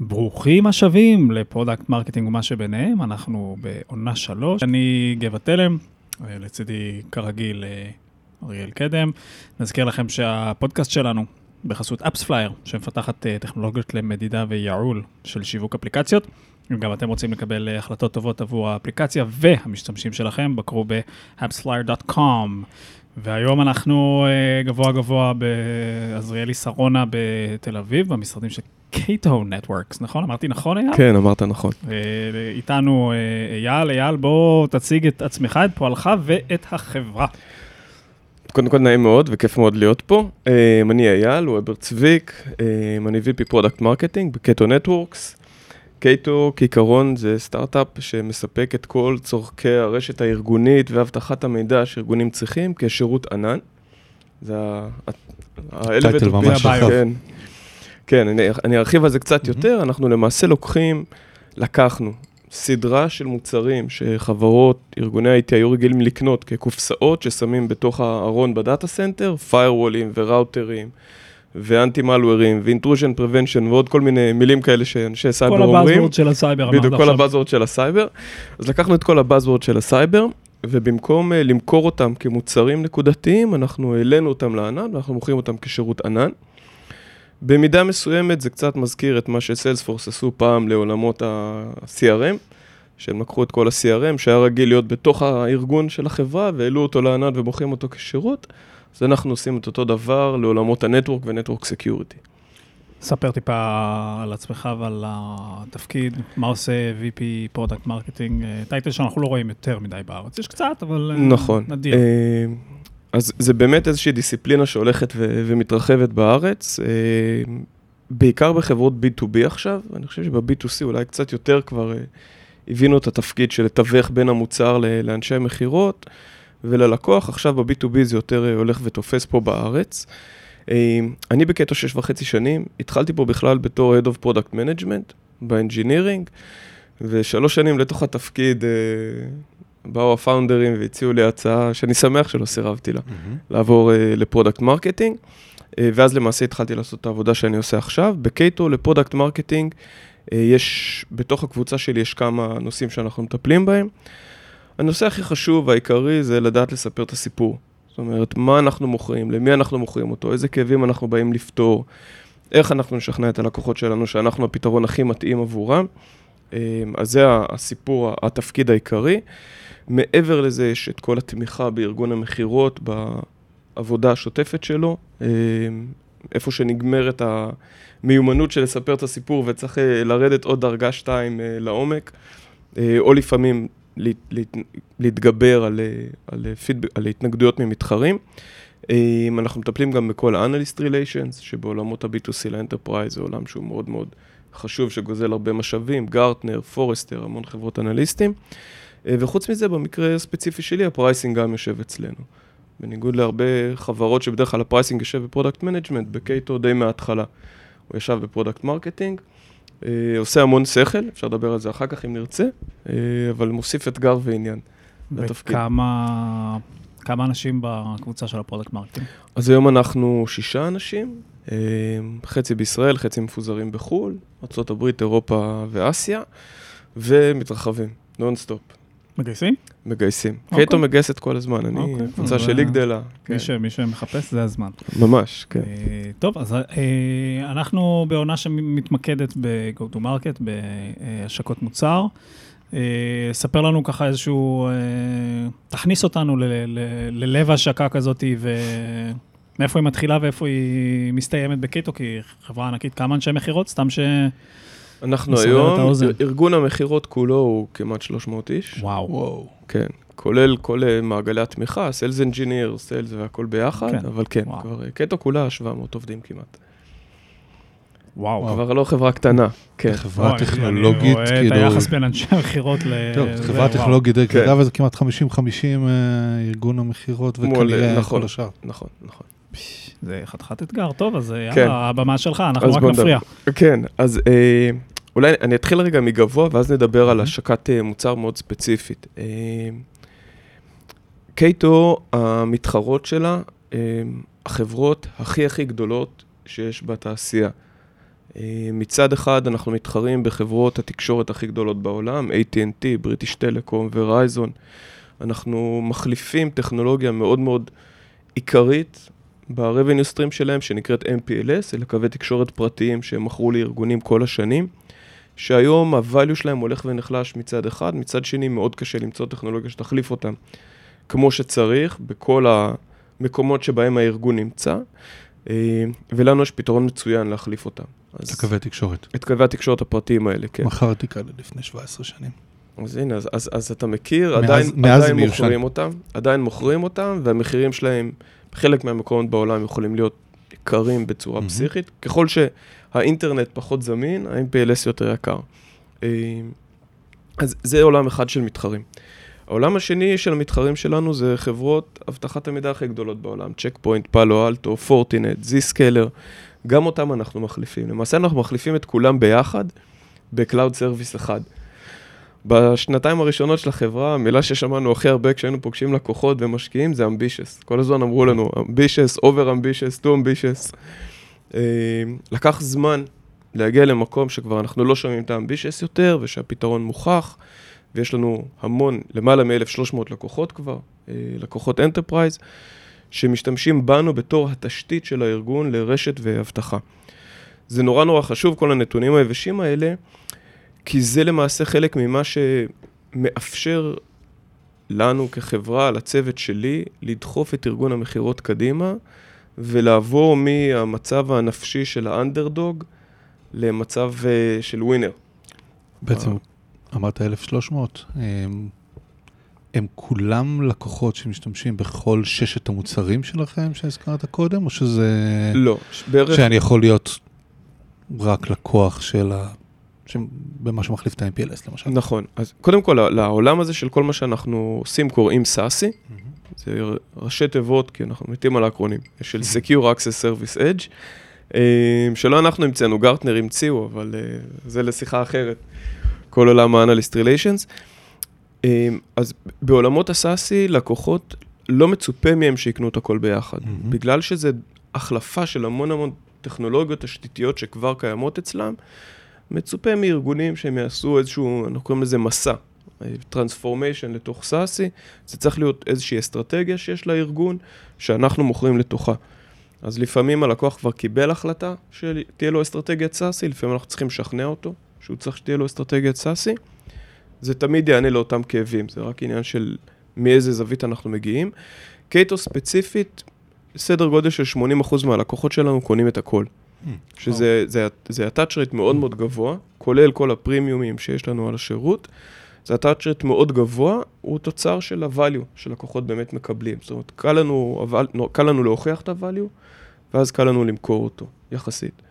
ברוכים השבים לפרודקט מרקטינג ומה שביניהם, אנחנו בעונה 3. אני גבע תלם, לצידי כרגיל אריאל קדם. נזכיר לכם שהפודקאסט שלנו בחסות אפספלייר, שמפתחת טכנולוגיות למדידה וייעול של שיווק אפליקציות. אם גם אתם רוצים לקבל החלטות טובות עבור האפליקציה והמשתמשים שלכם, בקרו ב-appsflyer.com. והיום אנחנו גבוה בעזריאלי סרונה בתל אביב, במשרדים של קייטו נטוורקס, נכון? אמרתי נכון, אייל? כן, אמרת נכון. איתנו אייל, בוא תציג את עצמך, את פועלך ואת החברה. קודם כל נעים מאוד וכיף מאוד להיות פה. אני איל וובר-צביק, אני VP Product Marketing בקייטו נטוורקס. קייטו כעיקרון זה סטארט-אפ שמספק את כל צורכי הרשת הארגונית והבטחת המידע שארגונים צריכים כשירות ענן. זה האלמנט ממש רחב. כן, אני ארחיב על זה קצת יותר. אנחנו למעשה לקחנו סדרה של מוצרים שחברות, ארגוני ה-IT היו רגילים לקנות כקופסאות ששמים בתוך הארון בדאטה סנטר, firewallים וראוטרים, ואנטי-מלווירים, ואינטרושן פרוונשן, ועוד כל מיני מילים כאלה שאנשי סייבר אומרים. כל הבאזוורד של הסייבר. בדיוק, כל הבאזוורד של הסייבר. אז לקחנו את כל הבאזוורד של הסייבר, ובמקום למכור אותם כמוצרים נקודתיים, אנחנו העלינו אותם לענן, ואנחנו מוכרים אותם כשירות ענן. במידה מסוימת זה קצת מזכיר את מה שסיילספורס עשו פעם לעולמות ה-CRM, שהם לקחו את כל ה-CRM, שהיה רגיל להיות בתוך הארגון של החברה, והעלו אותו לענן ומוכרים אותו כשירות. אז אנחנו עושים את אותו דבר לעולמות הנטוורק ונטוורק סקיוריטי. ספר טיפה על עצמך ועל התפקיד, מה עושה VP פרודקט מרקטינג, טייטל שאנחנו לא רואים יותר מדי בארץ, יש קצת, אבל נכון. נדיר. אז זה באמת איזושהי דיסציפלינה שהולכת ומתרחבת בארץ, בעיקר בחברות B2B עכשיו, אני חושב שב-B2C אולי קצת יותר כבר הבינו את התפקיד של לתווך בין המוצר לאנשי המחירות, וללקוח, עכשיו ב-B2B זה יותר הולך ותופס פה בארץ. אני בקטו 6.5 שנים, התחלתי פה בכלל בתור Head of Product Management, ב-Engineering, ו3 שנים לתוך התפקיד באו הפאונדרים והציעו לי הצעה, שאני שמח שלא סירבתי לה, לעבור לפרודקט מרקטינג, ואז למעשה התחלתי לעשות את העבודה שאני עושה עכשיו. בקטו לפרודקט מרקטינג, יש, בתוך הקבוצה שלי יש כמה נושאים שאנחנו מטפלים בהם. הנושא הכי חשוב, העיקרי, זה לדעת לספר את הסיפור. זאת אומרת, מה אנחנו מוכרים, למי אנחנו מוכרים אותו, איזה כאבים אנחנו באים לפתור, איך אנחנו נשכנע את הלקוחות שלנו שאנחנו הפתרון הכי מתאים עבורם. אז זה הסיפור, התפקיד העיקרי. מעבר לזה יש את כל התמיכה בארגון המחירות, בעבודה השוטפת שלו, איפה שנגמרת המיומנות של לספר את הסיפור וצריך לרדת עוד דרגה 2 לעומק, או לפעמים להתגבר על התנגדויות ממתחרים. אנחנו מטפלים גם בכל ה-Analyst Relations, שבעולמות ה-B2C לאנטרפרייז זה עולם שהוא מאוד מאוד חשוב, שגוזל הרבה משאבים, גרטנר, פורסטר, המון חברות אנליסטים. וחוץ מזה, במקרה הספציפי שלי, הפרייסינג גם יושב אצלנו. בניגוד להרבה חברות שבדרך כלל הפרייסינג יושב בפרודקט מנג'מנט, בקייטו די מההתחלה. הוא ישב בפרודקט מרקטינג, עושה המון שכל, אפשר לדבר על זה אחר כך אם נרצה, אבל מוסיף אתגר ועניין לתפקיד. וכמה אנשים בקבוצה של הפרודקט מרקטינג? אז היום אנחנו 6 אנשים, חצי בישראל, חצי מפוזרים בחול, ארצות הברית, אירופה ואסיה, ומתרחבים, נונסטופ. מגייסים? מגייסים. קייטו מגייסת כל הזמן, אני, קבוצה שלי גדלה. מי שמחפש זה הזמן. ממש, כן. טוב, אז אנחנו בעונה שמתמקדת ב-Go to Market, בהשקות מוצר. ספר לנו ככה איזשהו, תכניס אותנו ללב השקה כזאת, ומאיפה היא מתחילה ואיפה היא מסתיימת בקייטו, כי חברה ענקית, כמה אנשי מחירות, סתם ש... אנחנו היום, ארגון המחירות כולו הוא כמעט 300 איש. וואו. כן, כולל כל מעגלי התמיכה, סיילס אנג'יניר, סיילס והכל ביחד, אבל כן, כבר קטו כולה 700 עובדים כמעט. וואו. כבר לא חברה קטנה. חברה טכנולוגית, כאילו... את היחס בין אנשי המחירות ל... טוב, חברה טכנולוגית, כדאי וזה כמעט 50-50 ארגון המחירות וכנראה כל השאר. נכון, נכון. זה חתיכת אתגר, טוב, אז יאללה, הבמה שלך, אנחנו רק נפריע. כן, אז אולי אני אתחיל רגע מגבוה, ואז נדבר על השקת מוצר מאוד ספציפית. קייטו, המתחרות שלה, החברות הכי גדולות שיש בתעשייה. מצד אחד אנחנו מתחרים בחברות התקשורת הכי גדולות בעולם, AT&T, British Telecom ורייזון. אנחנו מחליפים טכנולוגיה מאוד מאוד עיקרית ב-revenue stream שלהם, שנקראת MPLS, אלה קווי תקשורת פרטיים שהם מכרו לארגונים כל השנים, שהיום ה-value שלהם הולך ונחלש מצד אחד, מצד שני מאוד קשה למצוא טכנולוגיה שתחליף אותם כמו שצריך, בכל המקומות שבהם הארגון נמצא, ולנו יש פתרון מצוין להחליף אותם. את קווי התקשורת. את קווי התקשורת הפרטיים האלה, כן. מכרתי כאלה לפני 17 שנים. אז הנה, אז אתה מכיר, עדיין מוכרים אותם, והמחירים שלהם, חלק מהמקומות בעולם יכולים להיות יקרים בצורה פסיכית. ככל שהאינטרנט פחות זמין, ה-MPLS יותר יקר. אז זה עולם אחד של מתחרים. העולם השני של המתחרים שלנו זה חברות אבטחת המידע הכי גדולות בעולם, Checkpoint, Palo Alto, Fortinet, Zscaler, גם אותם אנחנו מחליפים. למעשה אנחנו מחליפים את כולם ביחד בקלאוד סרוויס אחד. בשנתיים הראשונות של החברה, המילה ששמענו הכי הרבה כשהיינו פוגשים לקוחות ומשקיעים זה ambitious. כל הזמן אמרו לנו ambitious, over ambitious, too ambitious. לקח זמן להגיע למקום שכבר אנחנו לא שומעים את ה-ambitious יותר ושהפתרון מוכח. ויש לנו המון, למעלה מ-1,300 לקוחות כבר, לקוחות אנטרפרייז, שמשתמשים בנו בתור התשתית של הארגון לרשת והבטחה. זה נורא נורא חשוב, כל הנתונים היבשים האלה, כי זה למעשה חלק ממה שמאפשר לנו כחברה, לצוות שלי, לדחוף את ארגון המחירות קדימה, ולעבור מהמצב הנפשי של האנדרדוג, למצב של ווינר. בעצם אמרת 1,300, הם כולם לקוחות שמשתמשים בכל ששת המוצרים שלכם שהזכרת קודם, או שזה... לא, בערך... שאני יכול להיות רק לקוח של ה... במה שמחליף את ה-MPLS, למשל. נכון. אז קודם כל, לעולם הזה של כל מה שאנחנו עושים קוראים SASE, זה ראשי תיבות, כי אנחנו מתים על האקרונים, של Secure Access Service Edge, שלא אנחנו המצאנו, גרטנר המציאו, אבל זה לשיחה אחרת. כל עולם האנליסט ריליישנס. אז בעולמות הסאסי, לקוחות לא מצופה מהם שיקנו את הכל ביחד. בגלל שזה החלפה של המון המון טכנולוגיות השתיתיות שכבר קיימות אצלם, מצופה מארגונים שהם יעשו איזשהו, אנחנו קוראים לזה מסע, טרנספורמיישן לתוך סאסי. זה צריך להיות איזושהי אסטרטגיה שיש לארגון, שאנחנו מוכרים לתוכה. אז לפעמים הלקוח כבר קיבל החלטה שתהיה לו אסטרטגיית סאסי, לפעמים אנחנו צריכים לשכנע אותו. שהוא צריך שתהיה לו אסטרטגיית סאסי, זה תמיד יענה לאותם כאבים, זה רק עניין של מאיזה זווית אנחנו מגיעים. קייטו ספציפית, סדר גודל של 80% מהלקוחות שלנו קונים את הכל, שזה הטאצ' רייט מאוד מאוד גבוה, כולל כל הפרימיומים שיש לנו על השירות, זה הטאצ' רייט מאוד גבוה, הוא תוצר של ה-value שלקוחות באמת מקבלים, זאת אומרת, קל לנו להוכיח את ה-value, ואז קל לנו למכור אותו, יחסית.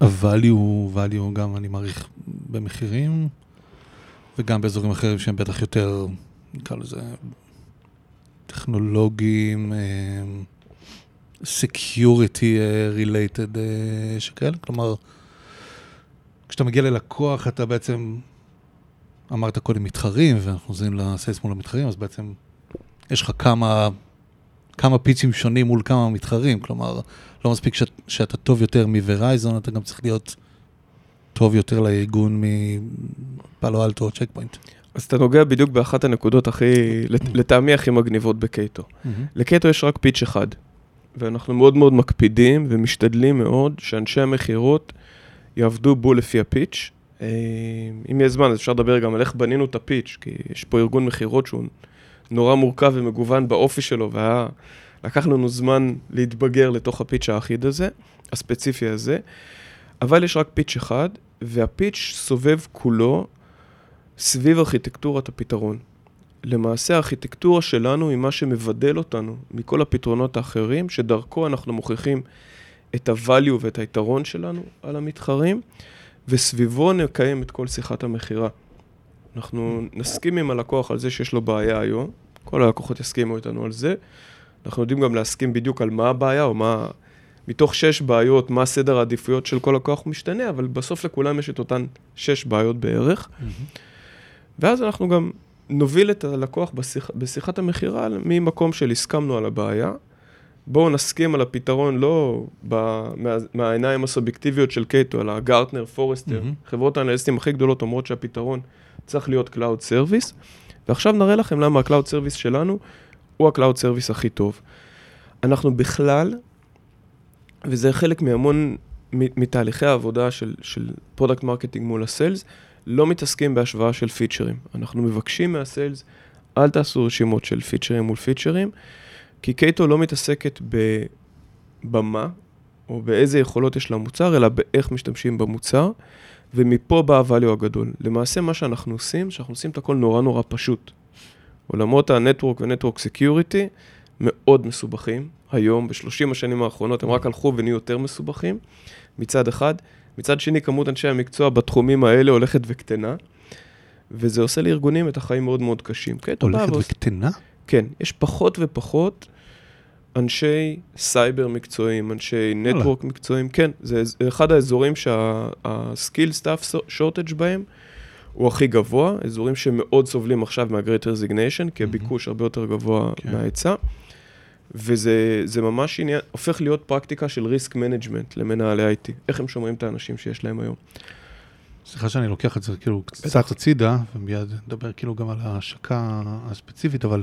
ה-value גם אני מעריך במחירים, וגם באזורים אחרים שהם בטח יותר, נקרא לזה, טכנולוגיים, security related שכאלה. כלומר, כשאתה מגיע ללקוח, אתה בעצם, אמרת קודם מתחרים, ואנחנו עוזרים לסייס מול המתחרים, אז בעצם יש לך כמה פיצ'ים שונים מול כמה מתחרים, כלומר, לא מספיק שאתה טוב יותר מוורייזון, אתה גם צריך להיות טוב יותר לארגון מפאלו אלטו או צ'קפוינט. אז אתה נוגע בדיוק באחת הנקודות הכי, לטעמי הכי מגניבות בקייטו. לקייטו יש רק פיצ' אחד, ואנחנו מאוד מאוד מקפידים ומשתדלים מאוד שאנשי המחירות יעבדו בו לפי הפיצ'. אם יהיה זמן, אז אפשר לדבר גם על איך בנינו את הפיצ', כי יש פה ארגון מחירות שהוא נורא מורכב ומגוון באופי שלו, לקח לנו זמן להתבגר לתוך הפיץ' האחיד הזה, הספציפי הזה, אבל יש רק פיץ' אחד, והפיץ' סובב כולו סביב ארכיטקטורת הפתרון. למעשה, הארכיטקטורה שלנו היא מה שמבדל אותנו מכל הפתרונות האחרים, שדרכו אנחנו מוכיחים את ה-value ואת היתרון שלנו על המתחרים, וסביבו נקיים את כל שיחת המחירה. אנחנו נסכים עם הלקוח על זה שיש לו בעיה היום, כל הלקוחות יסכימו איתנו על זה, אנחנו יודעים גם להסכים בדיוק על מה הבעיה, או מה, מתוך 6 בעיות, מה סדר העדיפויות של כל לקוח משתנה, אבל בסוף לכולם יש את אותן 6 בעיות בערך. ואז אנחנו גם נוביל את הלקוח בשיחת המחירה, ממקום של הסכמנו על הבעיה, בואו נסכים על הפתרון, לא מהעיניים הסובייקטיביות של קייטו, אלא גרטנר, פורסטר, חברות האנליסטים הכי גדולות אומרות שהפתרון צריך להיות קלאוד סרוויס, ועכשיו נראה לכם למה הקלאוד סרוויס שלנו הוא הקלאוד סרוויס הכי טוב. אנחנו בכלל, וזה חלק מהמון מתהליכי העבודה של פרודקט מרקטינג מול הסיילס, לא מתעסקים בהשוואה של פיצ'רים. אנחנו מבקשים מהסיילס, אל תעשו רשימות של פיצ'רים מול פיצ'רים, כי קייטו לא מתעסקת במה, או באיזה יכולות יש למוצר, אלא באיך משתמשים במוצר, ומפה בא הvalue הגדול. למעשה מה שאנחנו עושים, שאנחנו עושים את הכל נורא נורא פשוט. עולמות הנטוורק ונטוורק סקיוריטי, מאוד מסובכים. היום, ב-30 השנים האחרונות, הם רק הלכו ונהיו יותר מסובכים, מצד אחד. מצד שני, כמות אנשי המקצוע בתחומים האלה הולכת וקטנה, וזה עושה לארגונים את החיים מאוד מאוד קשים. הולכת וקטנה? כן, יש פחות ופחות אנשי סייבר מקצועיים, אנשי נטוורק מקצועיים, כן, זה אחד האזורים שהסקיל סטאפ שורטג' בהם הוא הכי גבוה, אזורים שמאוד סובלים עכשיו מהגרייט רזיגניישן, כי הביקוש הרבה יותר גבוה מההיצע, וזה ממש עניין, הופך להיות פרקטיקה של ריסק מנג'מנט למנהלי IT, איך הם שומרים את האנשים שיש להם היום. סליחה שאני לוקח את זה כאילו קצת הצידה, ומיד נדבר כאילו גם על ההשקה הספציפית, אבל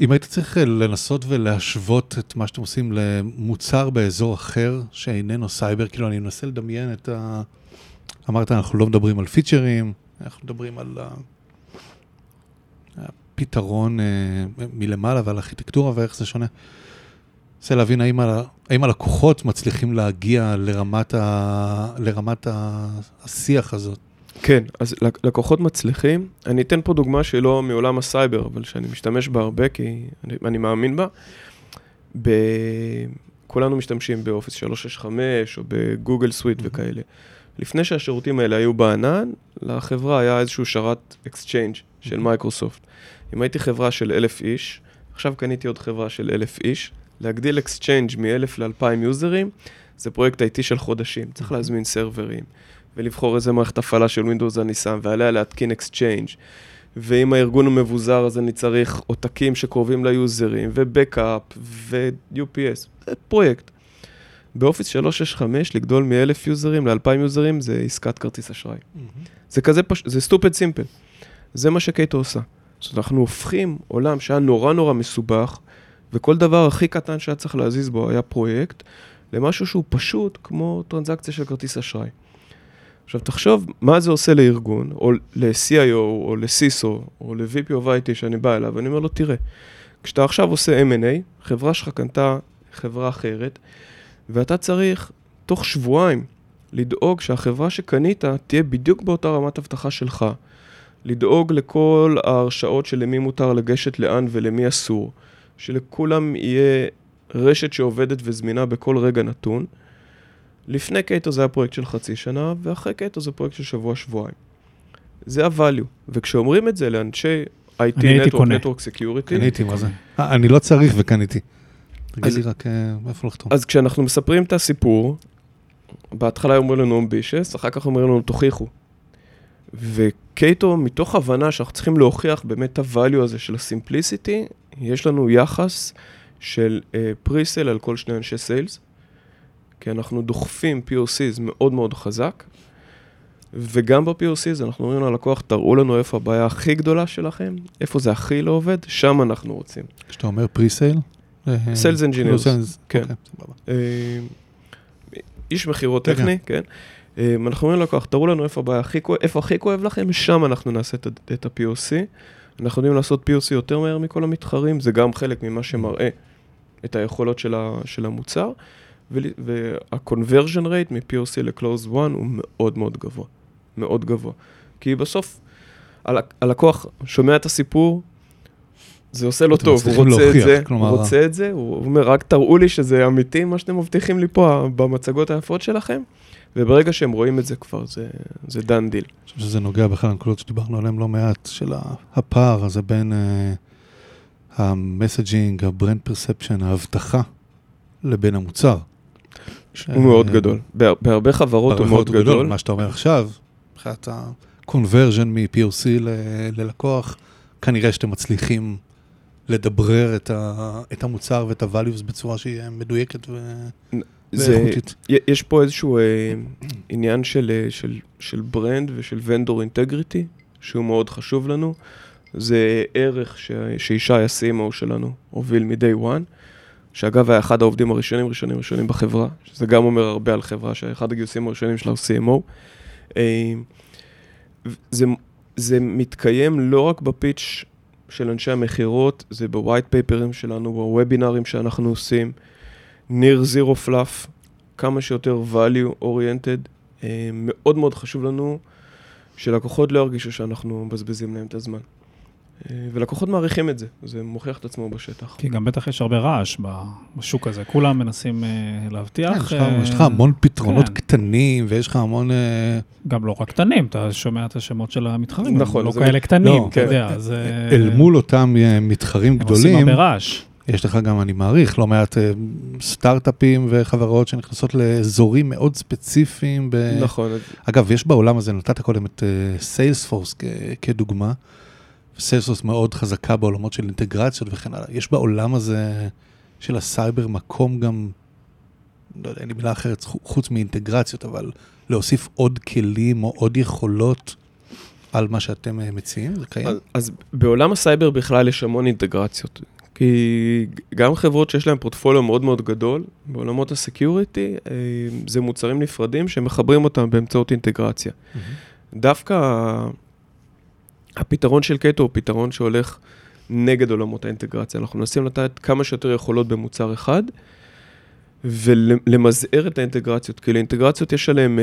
אם היית צריך לנסות ולהשוות את מה שאתם עושים למוצר באזור אחר, שאיננו סייבר, כאילו אני מנסה לדמיין את ה... אמרת, אנחנו לא מדברים על פיצ'רים, אנחנו מדברים על הפתרון מלמעלה ועל ארכיטקטורה ואיך זה שונה. רוצה להבין האם הלקוחות מצליחים להגיע לרמת השיח הזאת. כן, אז לקוחות מצליחים. אני אתן פה דוגמה שלא מעולם הסייבר, אבל שאני משתמש בה הרבה, כי אני מאמין בה. כולנו משתמשים באופיס 365 או בגוגל סוויט וכאלה. לפני שהשירותים האלה היו בענן, לחברה היה איזשהו שרת אקסצ'יינג' של מייקרוסופט. אם הייתי חברה של 1,000 איש, עכשיו קניתי עוד חברה של 1,000 איש, להגדיל אקסצ'יינג' מ-1,000 ל-2,000 יוזרים, זה פרויקט IT של חודשים. צריך להזמין סרברים, ולבחור איזה מערכת הפעלה של ווינדוס אני שם, ועליה להתקין אקסצ'יינג'. ואם הארגון הוא מבוזר, אז אני צריך עותקים שקרובים ליוזרים, ובקאפ, ו-UPS. זה פרויקט. באופיס 365, לגדול מ-1,000 יוזרים ל-2,000 יוזרים, זה עסקת כרטיס אשראי. זה כזה פשוט, זה סטופד סימפל. זה מה שקייטו עושה. אנחנו הופכים עולם שהיה נורא נורא מסובך, וכל דבר הכי קטן שהיה צריך להזיז בו היה פרויקט, למשהו שהוא פשוט כמו טרנזקציה של כרטיס אשראי. עכשיו תחשוב מה זה עושה לארגון, או ל-CIO, או ל-CISO, או ל-VP of IT שאני בא אליו, ואני אומר לו, תראה, כשאתה עכשיו עושה M&A, חברה שלך קנתה חברה אחרת, ואתה צריך תוך שבועיים לדאוג שהחברה שקנית תהיה בדיוק באותה רמת הבטחה שלך, לדאוג לכל ההרשאות שלמי מותר לגשת לאן ולמי אסור, שלכולם יהיה רשת שעובדת וזמינה בכל רגע נתון. לפני קייטו זה היה פרויקט של חצי שנה, ואחרי קייטו זה פרויקט של שבוע-שבועיים. זה ה-value. וכשאומרים את זה לאנשי IT, Network Security... קניתי, מה זה? אני לא צריך וקניתי. תגיד לי רק איפה לחתום. אז כשאנחנו מספרים את הסיפור, בהתחלה אומרים לנו אמבישס, אחר כך אומרים לנו תוכיחו. וקייטו, מתוך הבנה שאנחנו צריכים להוכיח באמת ה-value הזה של ה-simplicity, יש לנו יחס של פריסל על כל שני אנשי סיילס, כי אנחנו דוחפים POCs מאוד מאוד חזק, וגם ב-POCs אנחנו אומרים ללקוח, תראו לנו איפה הבעיה הכי גדולה שלכם, איפה זה הכי לא עובד, שם אנחנו רוצים. כשאתה אומר פריסל? סיילס אנג'ינירס, כן. איש מחירות טכני, כן. אנחנו אומרים ללקוח, תראו לנו איפה הכי כואב לכם, שם אנחנו נעשה את ה-POC, אנחנו יודעים לעשות POC יותר מהר מכל המתחרים, זה גם חלק ממה שמראה את היכולות של המוצר, וה-conversion rate מ-POC ל-close one הוא מאוד מאוד גבוה. מאוד גבוה. כי בסוף, הלקוח שומע את הסיפור, זה עושה לו טוב, הוא רוצה את זה, הוא אומר, רק תראו לי שזה אמיתי, מה שאתם מבטיחים לי פה במצגות היפות שלכם, וברגע שהם רואים את זה כבר, זה דן דיל. אני חושב שזה נוגע בכלל הנקודות שדיברנו עליהם לא מעט, של הפער הזה בין המסג'ינג, הברנד פרספשן, ההבטחה, לבין המוצר. הוא מאוד גדול. בהרבה חברות הוא מאוד גדול. מה שאתה אומר עכשיו, מבחינת ה-conversion מ-POC ללקוח, כנראה שאתם מצליחים לדברר את המוצר ואת ה-values בצורה שהיא מדויקת ואיכותית. יש פה איזשהו עניין של ברנד ושל ונדור אינטגריטי, שהוא מאוד חשוב לנו. זה ערך שישי ה-CMO שלנו הוביל מ-day one, שאגב היה אחד העובדים הראשונים בחברה, שזה גם אומר הרבה על חברה, שאחד הגיוסים הראשונים שלה הוא CMO. זה מתקיים לא רק בפיץ' של אנשי המחירות, זה בווייט פייפרים שלנו, בוובינרים שאנחנו עושים, ניר זירו פלאף, כמה שיותר value oriented, מאוד מאוד חשוב לנו, שלקוחות לא הרגישו שאנחנו מבזבזים להם את הזמן. ולקוחות מעריכים את זה, זה מוכיח את עצמו בשטח. כי גם בטח יש הרבה רעש בשוק הזה, כולם מנסים להבטיח. יש לך המון פתרונות קטנים, ויש לך המון... גם לא רק קטנים, אתה שומע את השמות של המתחרים, לא כאלה קטנים, אתה יודע. אל מול אותם מתחרים גדולים... הם עושים הרבה רעש. יש לך גם, אני מעריך, לא מעט סטארט-אפים וחברות שנכנסות לאזורים מאוד ספציפיים. נכון. אגב, יש בעולם הזה, נתת קודם את סיילספורס כדוגמה, סיילספורס מאוד חזקה בעולמות של אינטגרציות וכן הלאה. יש בעולם הזה של הסייבר מקום גם, לא יודע, אין לי מילה אחרת חוץ מאינטגרציות, אבל להוסיף עוד כלים או עוד יכולות על מה שאתם מציעים, זה קיים? אז בעולם הסייבר בכלל יש המון אינטגרציות, כי גם חברות שיש להן פורטפוליו מאוד מאוד גדול, בעולמות הסקיוריטי, זה מוצרים נפרדים שמחברים אותם באמצעות אינטגרציה. דווקא... הפתרון של קאטו הוא פתרון שהולך נגד עולמות האינטגרציה. אנחנו מנסים לתת כמה שיותר יכולות במוצר אחד, ולמזער את האינטגרציות, כי לאינטגרציות יש עליהם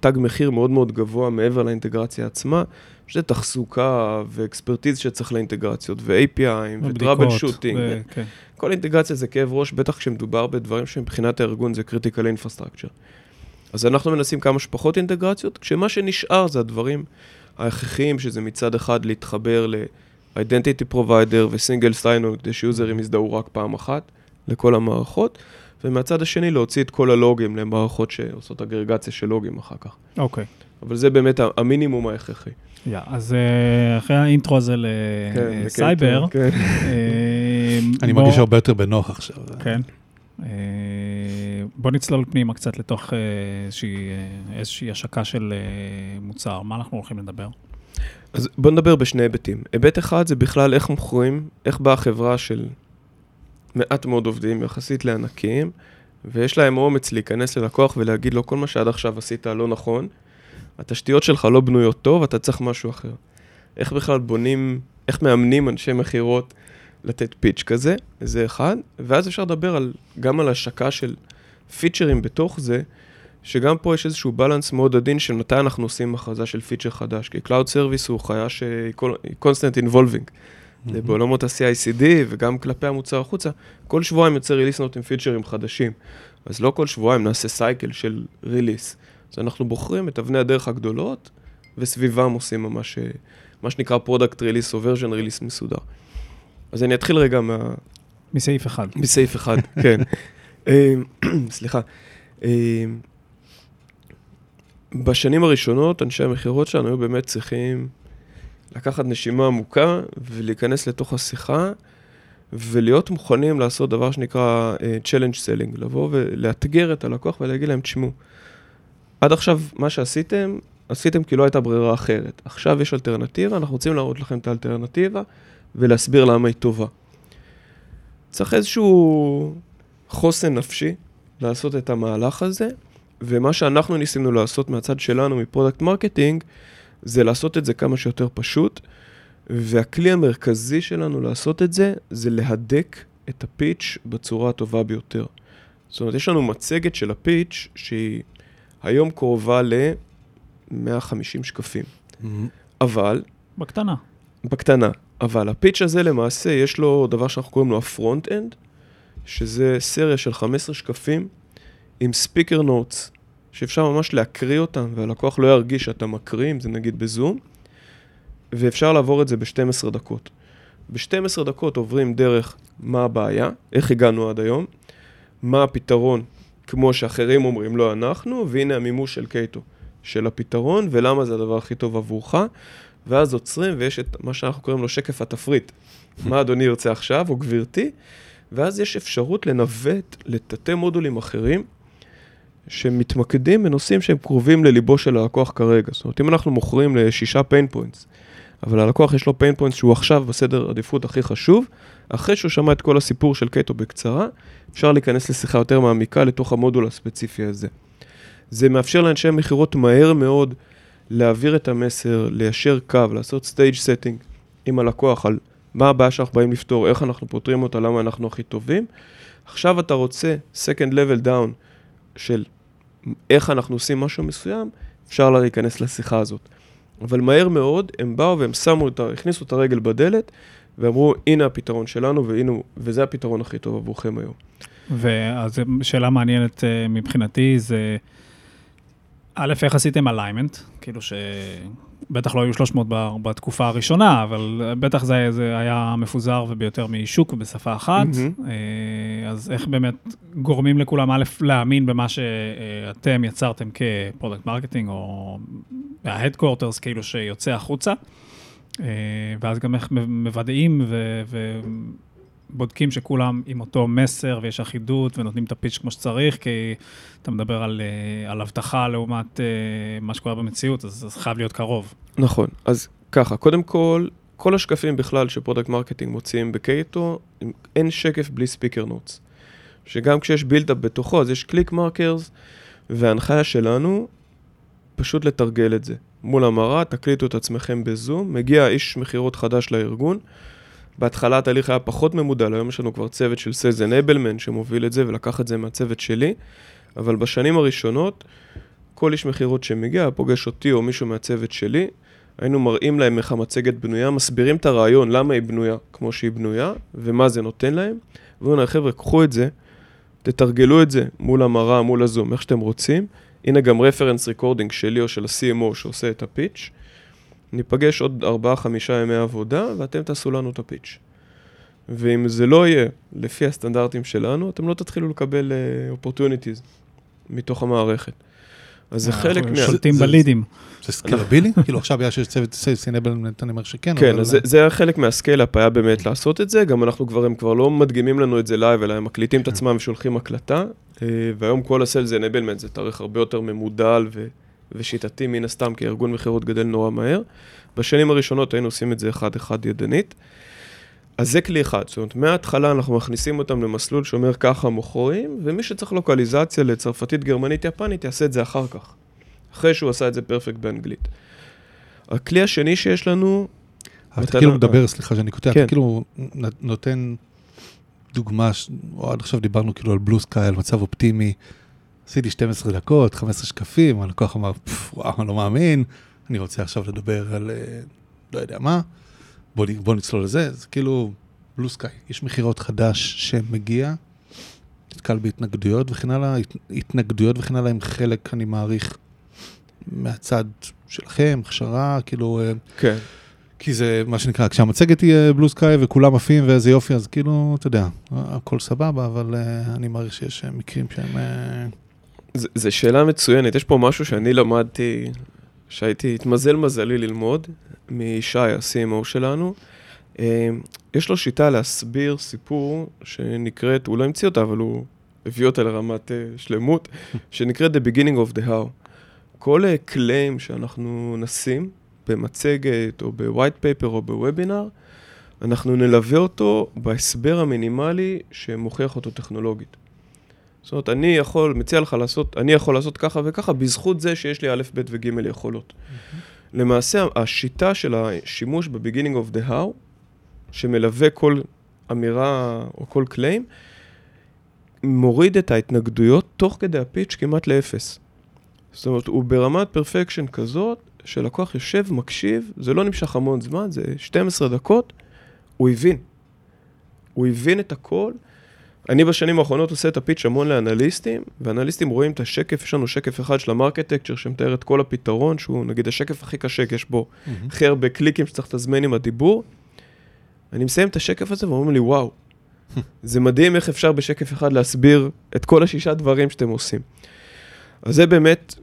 תג מחיר מאוד מאוד גבוה מעבר לאינטגרציה עצמה, שזה תחזוקה ואקספרטיז שצריך לאינטגרציות, ו-API, וטראבל שוטינג. כל אינטגרציה זה כאב ראש, בטח כשמדובר בדברים שמבחינת הארגון זה קריטיקל אינפרסטרקצ'ר. אז אנחנו מנסים כמה שפחות אינטגרציות, כשמה שנשאר זה הדברים ההכרחיים, שזה מצד אחד להתחבר ל-identity provider ו-single sign-on, כדי שיוזרים יזדהו רק פעם אחת לכל המערכות, ומהצד השני להוציא את כל הלוגים למערכות שעושות אגרגציה של לוגים אחר כך. אוקיי. אבל זה באמת המינימום ההכרחי. אז אחרי האינטרו הזה לסייבר, אני מרגיש הרבה יותר בנוח עכשיו. כן. בוא נצלול פנימה קצת לתוך איזושהי השקה של מוצר. מה אנחנו הולכים לדבר? אז בוא נדבר בשני היבטים. היבט אחד זה בכלל איך מוכרים, איך באה חברה של מעט מאוד עובדים יחסית לענקים, ויש להם אומץ להיכנס ללקוח ולהגיד לו כל מה שעד עכשיו עשית לא נכון, התשתיות שלך לא בנויות טוב, אתה צריך משהו אחר. איך בכלל בונים, איך מאמנים אנשי מחירות לתת פיץ' כזה, זה אחד, ואז אפשר לדבר גם על השקה של פיצ'רים בתוך זה, שגם פה יש איזשהו בלנס מאוד עדין, שמתי אנחנו עושים הכרזה של פיצ'ר חדש, כי Cloud Service הוא חיה שהיא constant involving, בעולמות ה-CICD וגם כלפי המוצר החוצה, כל שבועיים יוצא ריליסנות עם פיצ'רים חדשים, אז לא כל שבועיים נעשה סייקל של ריליס, אז אנחנו בוחרים את אבני הדרך הגדולות, וסביבם עושים ממש, מה שנקרא product release או version release מסודר. אז אני אתחיל רגע מסעיף אחד. מסעיף אחד, כן. סליחה. בשנים הראשונות, אנשי המחירות שלנו היו באמת צריכים לקחת נשימה עמוקה, ולהיכנס לתוך השיחה, ולהיות מוכנים לעשות דבר שנקרא challenge selling, לבוא ולאתגר את הלקוח ולהגיד להם, תשמעו, עד עכשיו מה שעשיתם, עשיתם כי לא הייתה ברירה אחרת. עכשיו יש אלטרנטיבה, אנחנו רוצים להראות לכם את האלטרנטיבה, ולהסביר למה היא טובה. צריך איזשהו חוסן נפשי לעשות את המהלך הזה, ומה שאנחנו ניסינו לעשות מהצד שלנו, מפרודקט מרקטינג, זה לעשות את זה כמה שיותר פשוט, והכלי המרכזי שלנו לעשות את זה, זה להדק את הפיץ' בצורה הטובה ביותר. זאת אומרת, יש לנו מצגת של הפיץ' שהיא היום קרובה ל-150 שקפים. אבל... בקטנה. בקטנה. אבל הפיץ' הזה למעשה יש לו דבר שאנחנו קוראים לו הפרונט-אנד, שזה סריה של 15 שקפים עם ספיקר נוטס, שאפשר ממש להקריא אותם, והלקוח לא ירגיש שאתה מקריא, אם זה נגיד בזום, ואפשר לעבור את זה ב-12 דקות. ב-12 דקות עוברים דרך מה הבעיה, איך הגענו עד היום, מה הפתרון, כמו שאחרים אומרים לא אנחנו, והנה המימוש של קאטו, של הפתרון, ולמה זה הדבר הכי טוב עבורך, ואז עוצרים, ויש את מה שאנחנו קוראים לו שקף התפריט. מה אדוני ירצה עכשיו, או גברתי, ואז יש אפשרות לנווט לתתי מודולים אחרים, שמתמקדים בנושאים שהם קרובים לליבו של הלקוח כרגע. זאת אומרת, אם אנחנו מוכרים ל6 pain points, אבל הלקוח יש לו pain points שהוא עכשיו בסדר עדיפות הכי חשוב, אחרי שהוא שמע את כל הסיפור של קאטו בקצרה, אפשר להיכנס לשיחה יותר מעמיקה לתוך המודול הספציפי הזה. זה מאפשר לאנשי המכירות מהר מאוד להעביר את המסר, ליישר קו, לעשות stage setting עם הלקוח על מה הבעיה שאנחנו באים לפתור, איך אנחנו פותרים אותה, למה אנחנו הכי טובים. עכשיו אתה רוצה second level down של איך אנחנו עושים משהו מסוים, אפשר להיכנס לשיחה הזאת. אבל מהר מאוד הם באו והם הכניסו את הרגל בדלת, ואמרו, הנה הפתרון שלנו, וזה הפתרון הכי טוב עבורכם היום. ואז שאלה מעניינת מבחינתי, זה א', איך עשיתם אליימנט, כאילו שבטח לא היו 300 בתקופה הראשונה, אבל בטח זה היה מפוזר וביותר משוק ובשפה אחת, אז איך באמת גורמים לכולם א', להאמין במה שאתם יצרתם כפרודקט מרקטינג, או ההדקורטרס כאילו שיוצא החוצה, ואז גם איך מוודאים ובודקים שכולם עם אותו מסר ויש אחידות ונותנים את הפיץ' כמו שצריך, כי אתה מדבר על הבטחה לעומת מה שקורה במציאות, אז זה חייב להיות קרוב. נכון, אז ככה, קודם כל, כל השקפים בכלל שפרודקט מרקטינג מוציאים בקאטו, אין שקף בלי ספיקר נוטס, שגם כשיש בילדאפ בתוכו, אז יש קליק מרקרס, וההנחיה שלנו פשוט לתרגל את זה. מול המראה, תקליטו את עצמכם בזום, מגיע איש מחירות חדש לארגון, בהתחלה התהליך היה פחות ממודע, היום יש לנו כבר צוות של סייז אנבלמן שמוביל את זה ולקח את זה מהצוות שלי, אבל בשנים הראשונות, כל איש מחירות שמגיע, פוגש אותי או מישהו מהצוות שלי, היינו מראים להם איך המצגת בנויה, מסבירים את הרעיון למה היא בנויה כמו שהיא בנויה, ומה זה נותן להם, ואומרים, חבר'ה, קחו את זה, תתרגלו את זה מול המראה, מול הזום, איך שאתם רוצים, הנה גם רפרנס ריקורדינג שלי או של ה-CMO שעושה את הפיץ', ניפגש עוד 4-5 ימי עבודה, ואתם תעשו לנו את הפיץ'. ואם זה לא יהיה לפי הסטנדרטים שלנו, אתם לא תתחילו לקבל opportunities מתוך המערכת. אז זה חלק מה... שולטים בלידים. זה סקלבילי? כאילו עכשיו היה שיש צוות סינבל, אני אומר שכן. כן, זה היה חלק מהסקלאפ, היה באמת לעשות את זה, גם אנחנו כבר לא מדגימים לנו את זה לייב, אלא הם מקליטים את עצמם ושולחים הקלטה, והיום כל הסלס אנבלמנט, זה תאריך הרבה יותר ממודל ושיטתי מן הסתם, כי ארגון מחירות גדל נורא מהר. בשנים הראשונות היינו עושים את זה אחד-אחד ידנית. אז זה כלי אחד, זאת אומרת, מההתחלה אנחנו מכניסים אותם למסלול שאומר ככה מוכרים, ומי שצריך לוקליזציה לצרפתית, גרמנית, יפנית, יעשה את זה אחר כך, אחרי שהוא עשה את זה פרפקט באנגלית. הכלי השני שיש לנו... אתה כאילו מדבר, סליחה שאני כותב, אתה כאילו נותן דוגמה, או עד עכשיו דיברנו כאילו על בלו סקאי, על מצב אופטימי, עשיתי 12 דקות, 15 שקפים, הלקוח אמר, וואו, אני לא מאמין, אני רוצה עכשיו לדבר על לא יודע מה, בוא נצלול לזה, זה כאילו בלו סקאי, יש מחירות חדש שמגיע, נתקל בהתנגדויות וכן הלאה, התנגדויות וכן הלאה עם חלק, אני מעריך, מהצד שלכם, הכשרה, כאילו, כן. כי זה מה שנקרא, כשהמצגת היא בלו סקאי וכולם עפים ואיזה יופי, אז כאילו, אתה יודע, הכל סבבה, אבל אני מעריך שיש מקרים שהם... זה שאלה מצוינת, יש פה משהו שאני למדתי... שהייתי, התמזל מזלי ללמוד מישי, ה-CMO שלנו. יש לו שיטה להסביר סיפור שנקראת, הוא לא המציא אותה, אבל הוא הביא אותה לרמת שלמות, שנקראת The Beginning of the How. כל קליים שאנחנו נשים במצגת או ב-white paper או ב-webinar, אנחנו נלווה אותו בהסבר המינימלי שמוכיח אותו טכנולוגית. זאת אומרת, אני יכול, מציע לך לעשות, אני יכול לעשות ככה וככה, בזכות זה שיש לי א', ב' וג' יכולות. למעשה, השיטה של השימוש ב-beginning of the how, שמלווה כל אמירה או כל claim, מוריד את ההתנגדויות תוך כדי הפיץ' כמעט לאפס. זאת אומרת, הוא ברמת פרפקשן כזאת, שלקוח יושב, מקשיב, זה לא נמשך המון זמן, זה 12 דקות, הוא הבין. הוא הבין את הכל, אני בשנים האחרונות עושה את הפיץ' המון לאנליסטים, ואנליסטים רואים את השקף, יש לנו שקף אחד של המרקטקצ'ר שמתאר את כל הפתרון, שהוא נגיד השקף הכי קשה, כי יש בו הכי הרבה קליקים שצריך לתזמן עם הדיבור, אני מסיים את השקף הזה ואומרים לי, וואו, זה מדהים איך אפשר בשקף אחד להסביר את כל השישה דברים שאתם עושים. אז זה באמת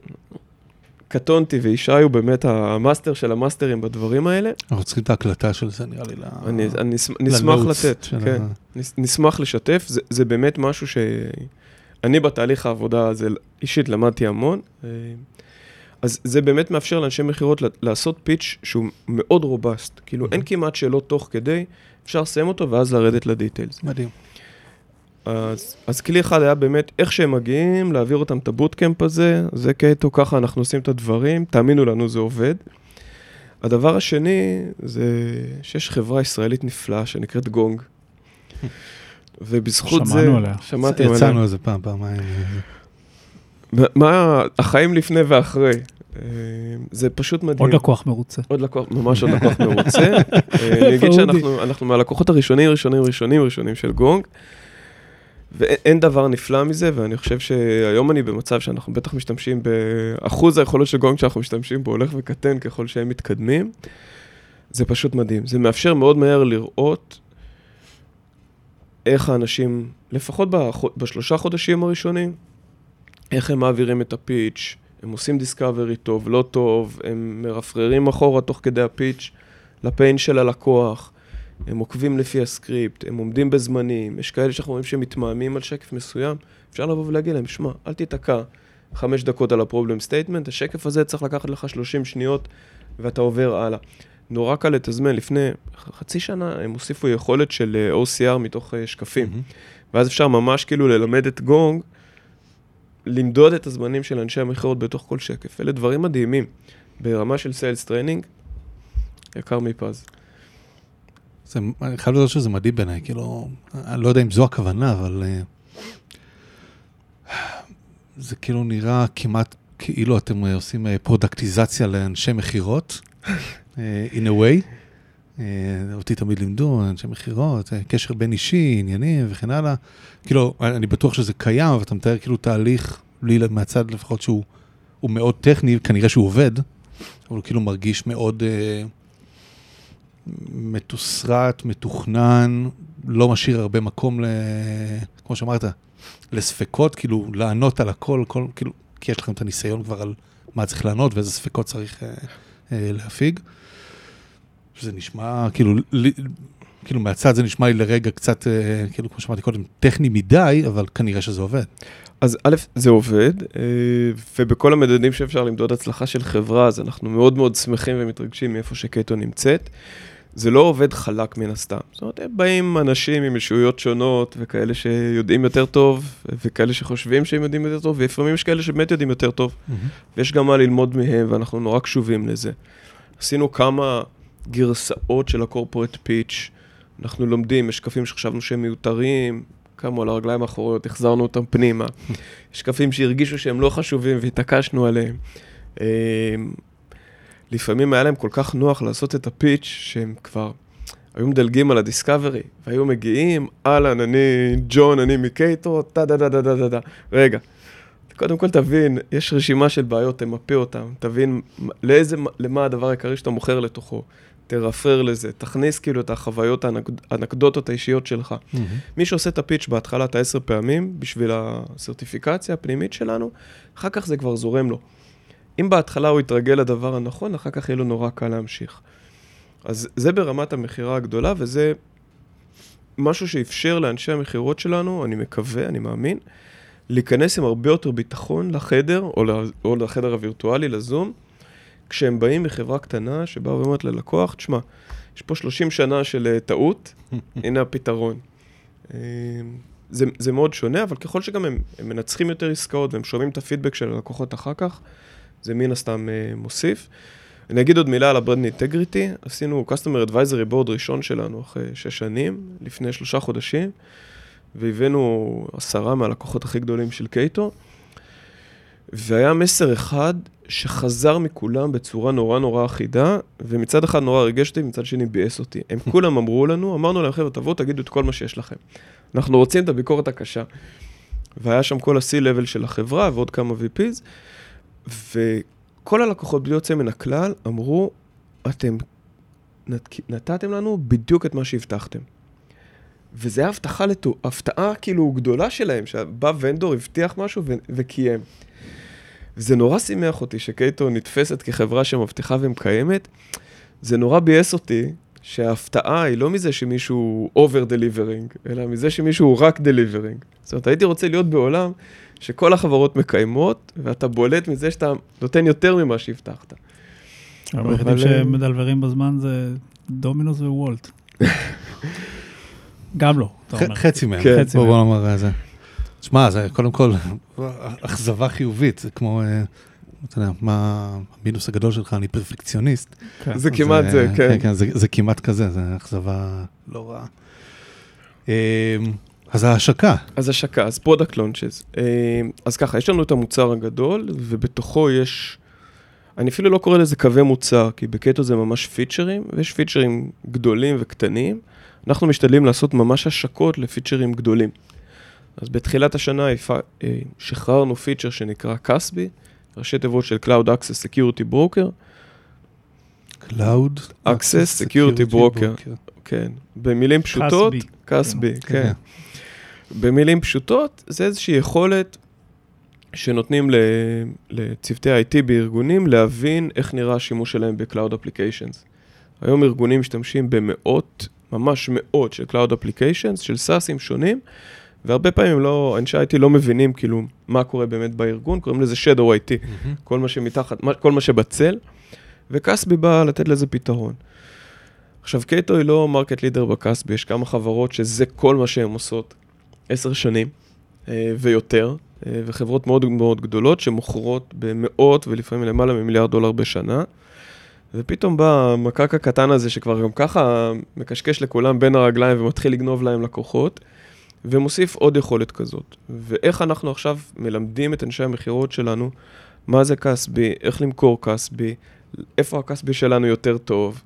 קטונתי, וישי הוא באמת המאסטר של המאסטרים בדברים האלה. אנחנו צריכים את ההקלטה של זה, נראה לי, אני נשמח לתת, כן. נשמח לשתף, זה באמת משהו שאני בתהליך העבודה הזה אישית למדתי המון, אז זה באמת מאפשר לאנשי מחירות לעשות פיץ' שהוא מאוד רובסט, כאילו אין כמעט שאלות תוך כדי, אפשר לסיים אותו ואז לרדת לדיטיילס. מדהים. אז כלי אחד היה באמת איך שהם מגיעים, להעביר אותם את הבוטקמפ הזה, זה קייטו, ככה אנחנו עושים את הדברים, תאמינו לנו זה עובד. הדבר השני זה שיש חברה ישראלית נפלאה שנקראת גונג, ובזכות זה... שמענו עליה. שמעתם עליה. יצאנו איזה פעמיים. מה החיים לפני ואחרי? זה פשוט מדהים. עוד לקוח מרוצה. ממש עוד לקוח מרוצה. אני אגיד שאנחנו מהלקוחות הראשונים של גונג, ואין דבר נפלא מזה, ואני חושב שהיום אני במצב שאנחנו בטח משתמשים באחוז היכולות של גונג שאנחנו משתמשים בו, הולך וקטן ככל שהם מתקדמים. זה פשוט מדהים. זה מאפשר מאוד מהר לראות איך האנשים, לפחות בשלושה חודשים הראשונים, איך הם מעבירים את הפיץ', הם עושים דיסקאברי טוב, לא טוב, הם מרפררים אחורה תוך כדי הפיץ' לפיין של הלקוח, הם עוקבים לפי הסקריפט, הם עומדים בזמנים, יש כאלה שאנחנו רואים שמתמאמים על שקף מסוים, אפשר לבוא ולהגיד להם, שמע, אל תתקע 5 דקות על הפרובלם סטייטמנט, השקף הזה צריך לקחת לך 30 שניות, ואתה עובר הלאה. נורא קל לתזמן, לפני חצי שנה הם הוסיפו יכולת של OCR מתוך שקפים, ואז אפשר ממש כאילו ללמד את גונג, למדוד את הזמנים של אנשי המחירות בתוך כל שקף. אלה דברים מדהימים, ברמה של סיילס טריינינג, יקר מפז. אני חייב לדעת שזה מדהים בעיניי, כאילו, אני לא יודע אם זו הכוונה, אבל זה כאילו נראה כמעט כאילו אתם עושים פרודקטיזציה לאנשי מחירות, in a way, אותי תמיד לימדו, אנשי מחירות, קשר בין אישי, עניינים וכן הלאה, כאילו, אני בטוח שזה קיים, אבל אתה מתאר כאילו תהליך, לי מהצד לפחות שהוא מאוד טכני, כנראה שהוא עובד, אבל הוא כאילו מרגיש מאוד... מתוסרט, מתוכנן, לא משאיר הרבה מקום, כמו שאמרת, לספקות, כאילו, לענות על הכל, כאילו, כי יש לכם את הניסיון כבר על מה צריך לענות, ואיזה ספקות צריך להפיג. זה נשמע, כאילו, מהצד זה נשמע לי לרגע קצת, כאילו, כמו שאמרתי קודם, טכני מדי, אבל כנראה שזה עובד. אז א', זה עובד, ובכל המדדים שאפשר למדוד הצלחה של חברה, אז אנחנו מאוד מאוד שמחים ומתרגשים מאיפה שקייטו נמצאת. זה לא עובד חלק מן הסתם. זאת אומרת, באים אנשים עם אישויות שונות, וכאלה שיודעים יותר טוב, וכאלה שחושבים שהם יודעים יותר טוב, ולפעמים יש כאלה שבאמת יודעים יותר טוב, ויש גם מה ללמוד מהם, ואנחנו נורא קשובים לזה. עשינו כמה גרסאות של הקורפורט פיץ', אנחנו לומדים, יש שקפים שחשבנו שהם מיותרים, קמו על הרגליים האחוריות, החזרנו אותם פנימה. יש שקפים שהרגישו שהם לא חשובים, והתעקשנו עליהם. לפעמים היה להם כל כך נוח לעשות את הפיץ' שהם כבר היו מדלגים על הדיסקאברי, והיו מגיעים, אלן, אני ג'ון, אני מקייטו, טה-דה-דה-דה-דה-דה. רגע, קודם כל תבין, יש רשימה של בעיות, תמפה אותם, תבין למה הדבר העיקרי שאתה מוכר לתוכו. תרפרר לזה, תכניס כאילו את החוויות האנקדוטות האישיות שלך. מי שעושה את הפיץ' בהתחלה את 10 פעמים, בשביל הסרטיפיקציה הפנימית שלנו, אחר כך זה כבר זורם לו. אם בהתחלה הוא יתרגל לדבר הנכון, אחר כך יהיה לו נורא קל להמשיך. אז זה ברמת המחירה הגדולה, וזה משהו שאפשר לאנשי המחירות שלנו, אני מקווה, אני מאמין, להיכנס עם הרבה יותר ביטחון לחדר, או לחדר הווירטואלי, לזום, כשהם באים מחברה קטנה שבאה ואומרת ללקוח, תשמע, יש פה 30 שנה של טעות, הנה הפתרון. זה מאוד שונה, אבל ככל שגם הם מנצחים יותר עסקאות, והם שומעים את הפידבק של הלקוחות אחר כך, זה מן הסתם מוסיף. אני אגיד עוד מילה על ה-Brand Integrity, עשינו Customer Advisory Board ראשון שלנו אחרי 6 שנים, לפני 3 חודשים, והבאנו 10 מהלקוחות הכי גדולים של קייטו, והיה מסר אחד שחזר מכולם בצורה נורא נורא אחידה, ומצד אחד נורא הרגשתי, ומצד שני ביאס אותי. הם כולם אמרו לנו, אמרנו להם, חבר'ה, תבואו, תגידו את כל מה שיש לכם. אנחנו רוצים את הביקורת הקשה. והיה שם כל ה-C-level של החברה, ועוד כמה VPs, וכל הלקוחות בלי יוצא מן הכלל אמרו, אתם נתתם לנו בדיוק את מה שהבטחתם. וזו היה הבטאה כאילו גדולה שלהם, שבא ונדור, הבטיח משהו וקיים. וזה נורא שימח אותי שקייטו נתפסת כחברה שמבטיחה ומקיימת. זה נורא בייס אותי שההפתעה היא לא מזה שמישהו אובר דליברינג, אלא מזה שמישהו הוא רק דליברינג. זאת אומרת, הייתי רוצה להיות בעולם שכל החברות מקיימות, ואתה בולט מזה שאתה נותן יותר ממה שהבטחת. אבל היחידים שמדלברים בזמן זה דומינוס ווולט. גם לא. חצי מהם. בואו נאמר זה. תשמע, זה קודם כל אכזבה חיובית, זה כמו... אתה יודע, מה המינוס הגדול שלך, אני פרפקציוניסט. זה כמעט זה, כן. זה כמעט כזה, זה אכזבה לא רעה. אז ההשקה. אז השקה, אז פרודקט לונצ'ס. אז ככה, יש לנו את המוצר הגדול, ובתוכו יש, אני אפילו לא קורא לזה קווי מוצר, כי בקטו זה ממש פיצ'רים, ויש פיצ'רים גדולים וקטנים. אנחנו משתדלים לעשות ממש השקות לפיצ'רים גדולים. אז בתחילת השנה שחררנו פיצ'ר שנקרא CASB, ראשי תיבות של Cloud Access Security Broker. Cloud Access Security Broker. כן. במילים פשוטות, CASB, כן. במילים פשוטות, זה איזושהי יכולת שנותנים לצוותי IT בארגונים להבין איך נראה השימוש שלהם ב-Cloud Applications. היום ארגונים משתמשים במאות, ממש מאות של Cloud Applications, של SASים שונים, והרבה פעמים אנשי IT לא מבינים כאילו מה קורה באמת בארגון, קוראים לזה Shadow IT, כל מה שמתחת, כל מה שבצל, וקסבי בא לתת לזה פתרון. עכשיו, קייטו היא לא מרקט לידר בקסבי, יש כמה חברות שזה כל מה שהן עושות 10 שנים ויותר, וחברות מאוד מאוד גדולות שמוכרות במאות ולפעמים למעלה מ$1 מיליארד בשנה, ופתאום בא המקק הקטן הזה שכבר גם ככה מקשקש לכולם בין הרגליים ומתחיל לגנוב להם לקוחות, ומוסיף עוד יכולת כזאת. ואיך אנחנו עכשיו מלמדים את אנשי המחירות שלנו, מה זה קסבי, איך למכור קסבי, איפה הקסבי שלנו יותר טוב,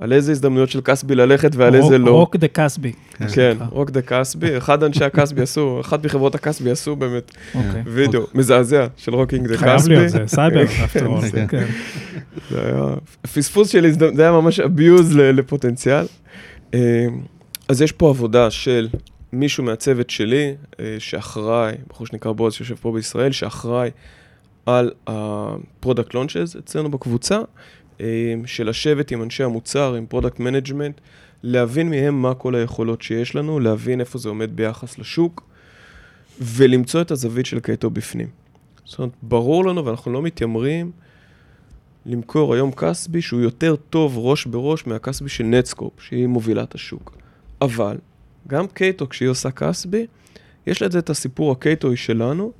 על איזה הזדמנויות של קסבי ללכת ועל איזה לא. רוק דה קסבי. כן, רוק דה קסבי. אחד אנשי הקסבי עשו, אחת מחברות הקסבי עשו באמת וידאו מזעזע של רוקינג דה קסבי. חייב להיות זה, סייבר. זה היה פספוס של הזדמנות, זה היה ממש אביוז לפוטנציאל. אז יש פה עבודה של... מישהו מהצוות שלי, שאחראי, בחור שנקרא בועז שיושב פה בישראל, שאחראי על הפרודקט לונצ'ז אצלנו בקבוצה, של לשבת עם אנשי המוצר, עם פרודקט מנג'מנט, להבין מהם מה כל היכולות שיש לנו, להבין איפה זה עומד ביחס לשוק, ולמצוא את הזווית של קייטו בפנים. זאת אומרת, ברור לנו, ואנחנו לא מתיימרים, למכור היום קסבי שהוא יותר טוב ראש בראש מהקסבי של נטסקופ, שהיא מובילת השוק. אבל... גם קייטו, כשהיא עושה קסבי, יש לזה את הסיפור הקייטוי שלנו,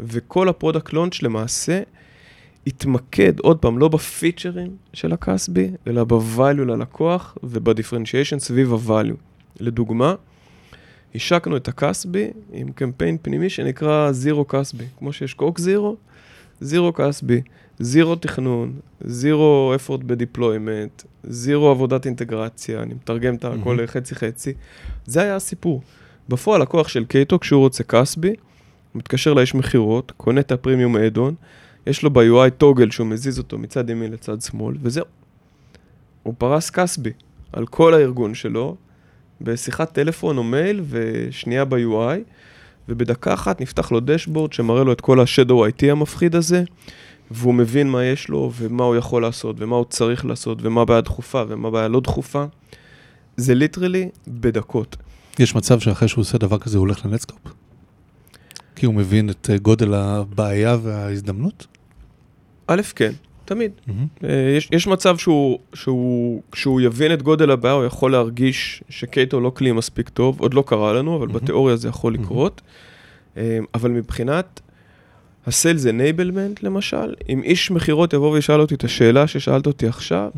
וכל הפרודקט לונץ' למעשה התמקד, עוד פעם, לא בפיצ'רים של הקסבי, אלא בוואליו ללקוח ובדיפרנציאשן סביב הוואליו. לדוגמה, השקנו את הקסבי עם קמפיין פנימי שנקרא זירו קסבי, כמו שיש קוק זירו, זירו קסבי, זירו תכנון, זירו אפורט בדיפלוימנט, זירו עבודת אינטגרציה, אני מתרגם את הכל חצי-חצי. זה היה הסיפור. בפועל, הכוח של קייטו, כשהוא רוצה קסבי, מתקשר לאיש מחירות, קונה את הפרימיום אדון, יש לו ב-UI טוגל שהוא מזיז אותו מצד ימין לצד שמאל, וזהו. הוא פרס קסבי על כל הארגון שלו, בשיחת טלפון או מייל ושנייה ב-UI, ובדקה אחת נפתח לו דשבורד שמראה לו את כל השדו IT המפחיד הזה, והוא מבין מה יש לו ומה הוא יכול לעשות ומה הוא צריך לעשות ומה בעיה דחופה ומה בעיה לא דחופה. זה ליטרלי בדקות. יש מצב שאחרי שהוא עושה דבר כזה הוא הולך לנטסקופ? כי הוא מבין את גודל הבעיה וההזדמנות? א', כן, תמיד. יש מצב שהוא יבין את גודל הבעיה, הוא יכול להרגיש שקייטו לא כלי מספיק טוב, עוד לא קרה לנו, אבל בתיאוריה זה יכול לקרות. אבל מבחינת... הסלס אנייבלמנט, למשל, אם איש מחירות יבוא וישאל אותי את השאלה ששאלת אותי עכשיו,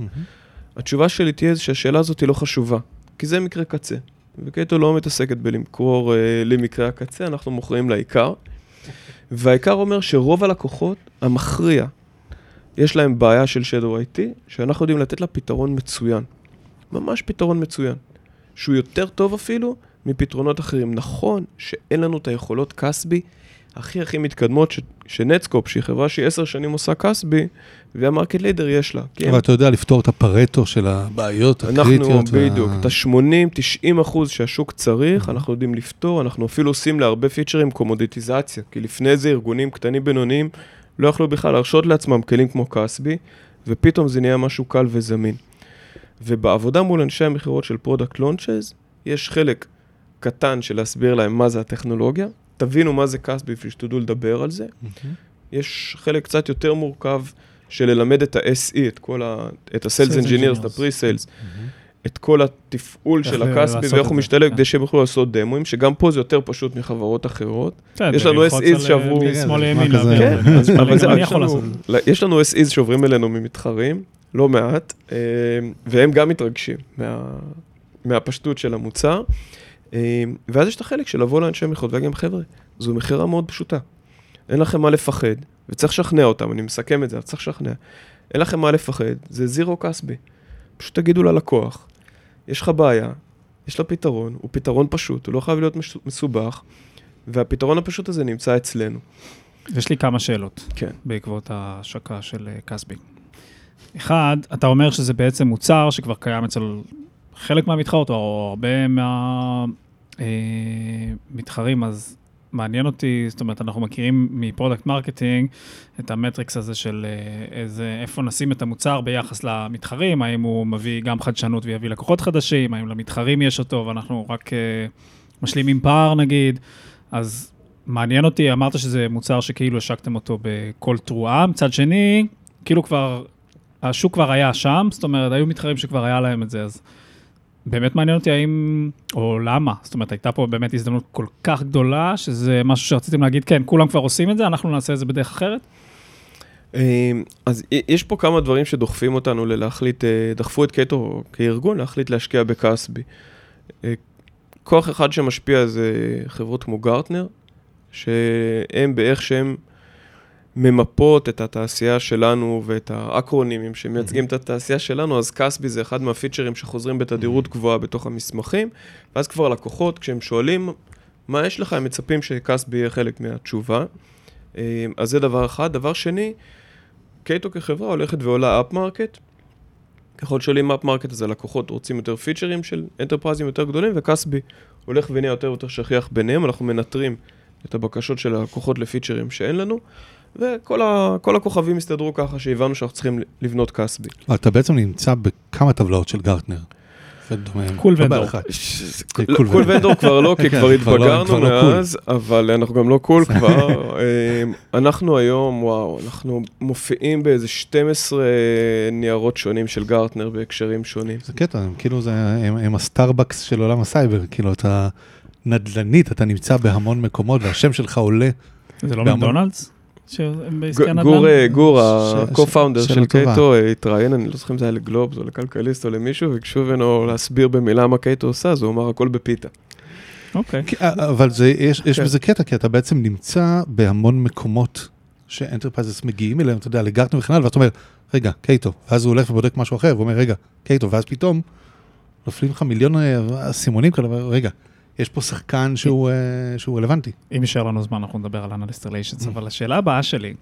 התשובה שלי תהיה שהשאלה הזאת היא לא חשובה, כי זה מקרה קצה. וקייטו לא מתעסקת בלמכור למקרה הקצה, אנחנו מוכרים לעיקר. והעיקר אומר שרוב הלקוחות המכריע, יש להם בעיה של Shadow IT, שאנחנו יודעים לתת לה פתרון מצוין. ממש פתרון מצוין. שהוא יותר טוב אפילו מפתרונות אחרים. נכון שאין לנו את היכולות קסבי, הכי הכי מתקדמות שנטסקופ, שהיא חברה שהיא 10 שנים עושה קסבי, והמרקט לידר יש לה. אבל אתה יודע לפתור את הפרטו של הבעיות הקריטיות. אנחנו בדיוק, את ה-80-90% שהשוק צריך, אנחנו יודעים לפתור, אנחנו אפילו עושים להרבה פיצ'רים קומודיטיזציה, כי לפני זה ארגונים קטנים בינוניים לא יכלו בכלל להרשות לעצמם כלים כמו CASB, ופתאום זה נהיה משהו קל וזמין. ובעבודה מול אנשי המכירות של Product Launches, יש חלק קטן של להסביר להם מה זה הטכנולוגיה, תבינו מה זה CASB ושתדעו לדבר על זה. יש חלק קצת יותר מורכב של ללמד את ה-SE, את ה-Sales Engineers, את ה-Pre-Sales, את כל התפעול של הקסבי ואיך הוא משתלב, כדי שהם יוכלו לעשות דמוים, שגם פה זה יותר פשוט מחברות אחרות. יש לנו SEs שעברו... יש לנו SEs שעוברים אלינו ממתחרים, לא מעט, והם גם מתרגשים מהפשטות של המוצר. ואז יש את החלק של לבוא לאנשי מכירות, וגם חבר'ה, זו מחירה מאוד פשוטה. אין לכם מה לפחד, וצריך לשכנע אותם, אני מסכם את זה, צריך לשכנע. אין לכם מה לפחד, זה זירו קסבי. פשוט תגידו ללקוח, יש לך בעיה, יש לה פתרון, הוא פתרון פשוט, הוא לא חייב להיות מסובך, והפתרון הפשוט הזה נמצא אצלנו. יש לי כמה שאלות, כן. בעקבות ההשקה של קסבי. אחד, אתה אומר שזה בעצם מוצר שכבר קיים אצל חלק מהמתחרות, או הרבה מהמתחרים, אז מעניין אותי, זאת אומרת, אנחנו מכירים מפרודקט מרקטינג את המטריקס הזה של איפה נשים את המוצר ביחס למתחרים, האם הוא מביא גם חדשנות ויביא לקוחות חדשים, האם למתחרים יש אותו ואנחנו רק משלימים פער נגיד, אז מעניין אותי, אמרת שזה מוצר שכאילו השקתם אותו בכל תרועה, מצד שני, כאילו כבר, השוק כבר היה שם, זאת אומרת, היו מתחרים שכבר היה להם את זה, אז... באמת מעניין אותי האם, או למה, זאת אומרת, הייתה פה באמת הזדמנות כל כך גדולה, שזה משהו שרציתם להגיד, כן, כולם כבר עושים את זה, אנחנו נעשה את זה בדרך אחרת? אז יש פה כמה דברים שדוחפים אותנו ללהחליט, דחפו את קאטו כארגון, להחליט להשקיע בקסבי. כוח אחד שמשפיע זה חברות כמו גרטנר, שהם באיך שהם ממפות את התעשייה שלנו ואת האקרונימים שמייצגים את התעשייה שלנו, אז קסבי זה אחד מהפיצ'רים שחוזרים בתדירות גבוהה בתוך המסמכים, ואז כבר לקוחות, כשהם שואלים מה יש לך, הם מצפים שקסבי יהיה חלק מהתשובה. אז זה דבר אחד. דבר שני, קאטו כחברה הולכת ועולה אפ מרקט, ככל שעולים אפ מרקט אז הלקוחות רוצים יותר פיצ'רים של אנטרפרייזים יותר גדולים, וקסבי הולך ונהיה יותר ויותר שכיח ביניהם, אנחנו מנטרים את הבקשות של הלקוחות לפיצ'רים שאין לנו, וכל הכוכבים הסתדרו ככה שהבנו שאנחנו צריכים לבנות קסבי. אבל אתה בעצם נמצא בכמה טבלאות של גרטנר. קול ונדור. קול ונדור כבר לא, כי כבר התבגרנו מאז, אבל אנחנו גם לא קול כבר. אנחנו היום, וואו, אנחנו מופיעים באיזה 12 ניירות שונים של גרטנר בהקשרים שונים. זה קטע, כאילו הם הסטארבקס של עולם הסייבר, כאילו אתה נדלנית, אתה נמצא בהמון מקומות, והשם שלך עולה. זה לא מקדונלדס? גור, ה-co-founder של קאטו, התראיין, אני לא זוכר אם זה היה לגלובס או לכלכליסט או למישהו, וקשו בנו להסביר במילה מה קאטו עושה, אז הוא אמר הכל בפיתה. אוקיי. אבל יש בזה קטע, כי אתה בעצם נמצא בהמון מקומות שאנטרפרייזס מגיעים אליהם, אתה יודע, לגרטנר וכנעל, ואתה אומר, רגע, קאטו, ואז הוא הולך ובודק משהו אחר, ואומר, רגע, קאטו, ואז פתאום נופלים לך מיליון סימונים כאלה, רגע, יש פה שחקן שהוא רלוונטי. אם יישאר לנו זמן, אנחנו נדבר על Analyst Relations, אבל השאלה הבאה שלי,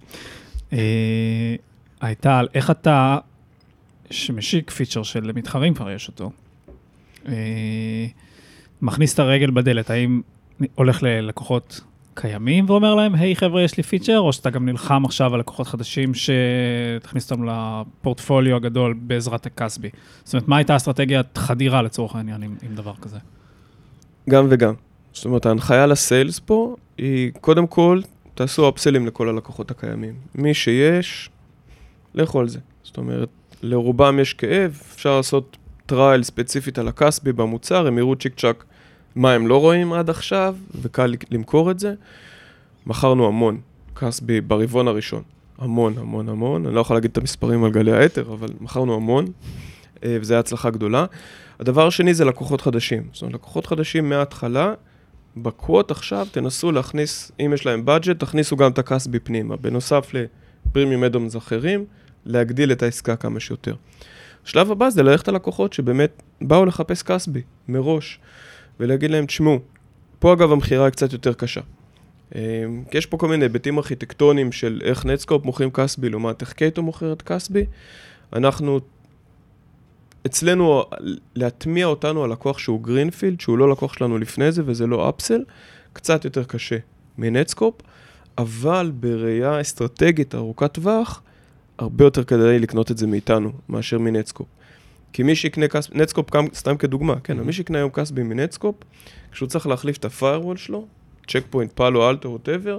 הייתה על איך אתה, שמשיק פיצ'ר של מתחרים כבר יש אותו, מכניס את הרגל בדלת, האם הולך ללקוחות קיימים ואומר להם, היי חבר'ה, יש לי פיצ'ר, או שאתה גם נלחם עכשיו על לקוחות חדשים שתכניס אותם לפורטפוליו הגדול בעזרת הקסבי. זאת אומרת, מה הייתה אסטרטגיית חדירה לצורך העניין עם דבר כזה? גם וגם. זאת אומרת, ההנחיה לסיילס פה היא, קודם כל, תעשו אפסלים לכל הלקוחות הקיימים. מי שיש, לכל זה. זאת אומרת, לרובם יש כאב, אפשר לעשות טרייל ספציפית על הקסבי במוצר, הם יראו צ'יק צ'ק מה הם לא רואים עד עכשיו, וקל למכור את זה. מכרנו המון קסבי ברבעון הראשון. המון, המון, המון. אני לא יכול להגיד את המספרים על גלי היתר, אבל מכרנו המון, וזו הייתה הצלחה גדולה. הדבר השני זה לקוחות חדשים. זאת אומרת, לקוחות חדשים מההתחלה, בקוות עכשיו תנסו להכניס, אם יש להם בדג'ט, תכניסו גם את הקסבי פנימה. בנוסף לפרימיום אדומס אחרים, להגדיל את העסקה כמה שיותר. השלב הבא זה ללכת ללקוחות שבאמת באו לחפש קסבי מראש, ולהגיד להם, תשמעו, פה אגב המחירה קצת יותר קשה. כי יש פה כל מיני היבטים ארכיטקטוניים של איך נטסקופ מוכרים קסבי, לעומת איך קאטו מוכרת קסבי. אנחנו אצלנו, להטמיע אותנו על לקוח שהוא גרינפילד, שהוא לא לקוח שלנו לפני זה, וזה לא אפסל, קצת יותר קשה מנטסקופ, אבל בראייה אסטרטגית ארוכת טווח, הרבה יותר כדאי לקנות את זה מאיתנו, מאשר מנטסקופ. כי מי שיקנה נטסקופ, סתם כדוגמה, כן, מי שיקנה היום קאסבי מנטסקופ, כשהוא צריך להחליף את הפיירוול שלו, צ'קפוינט, פאלו אלטו, ווטאבר,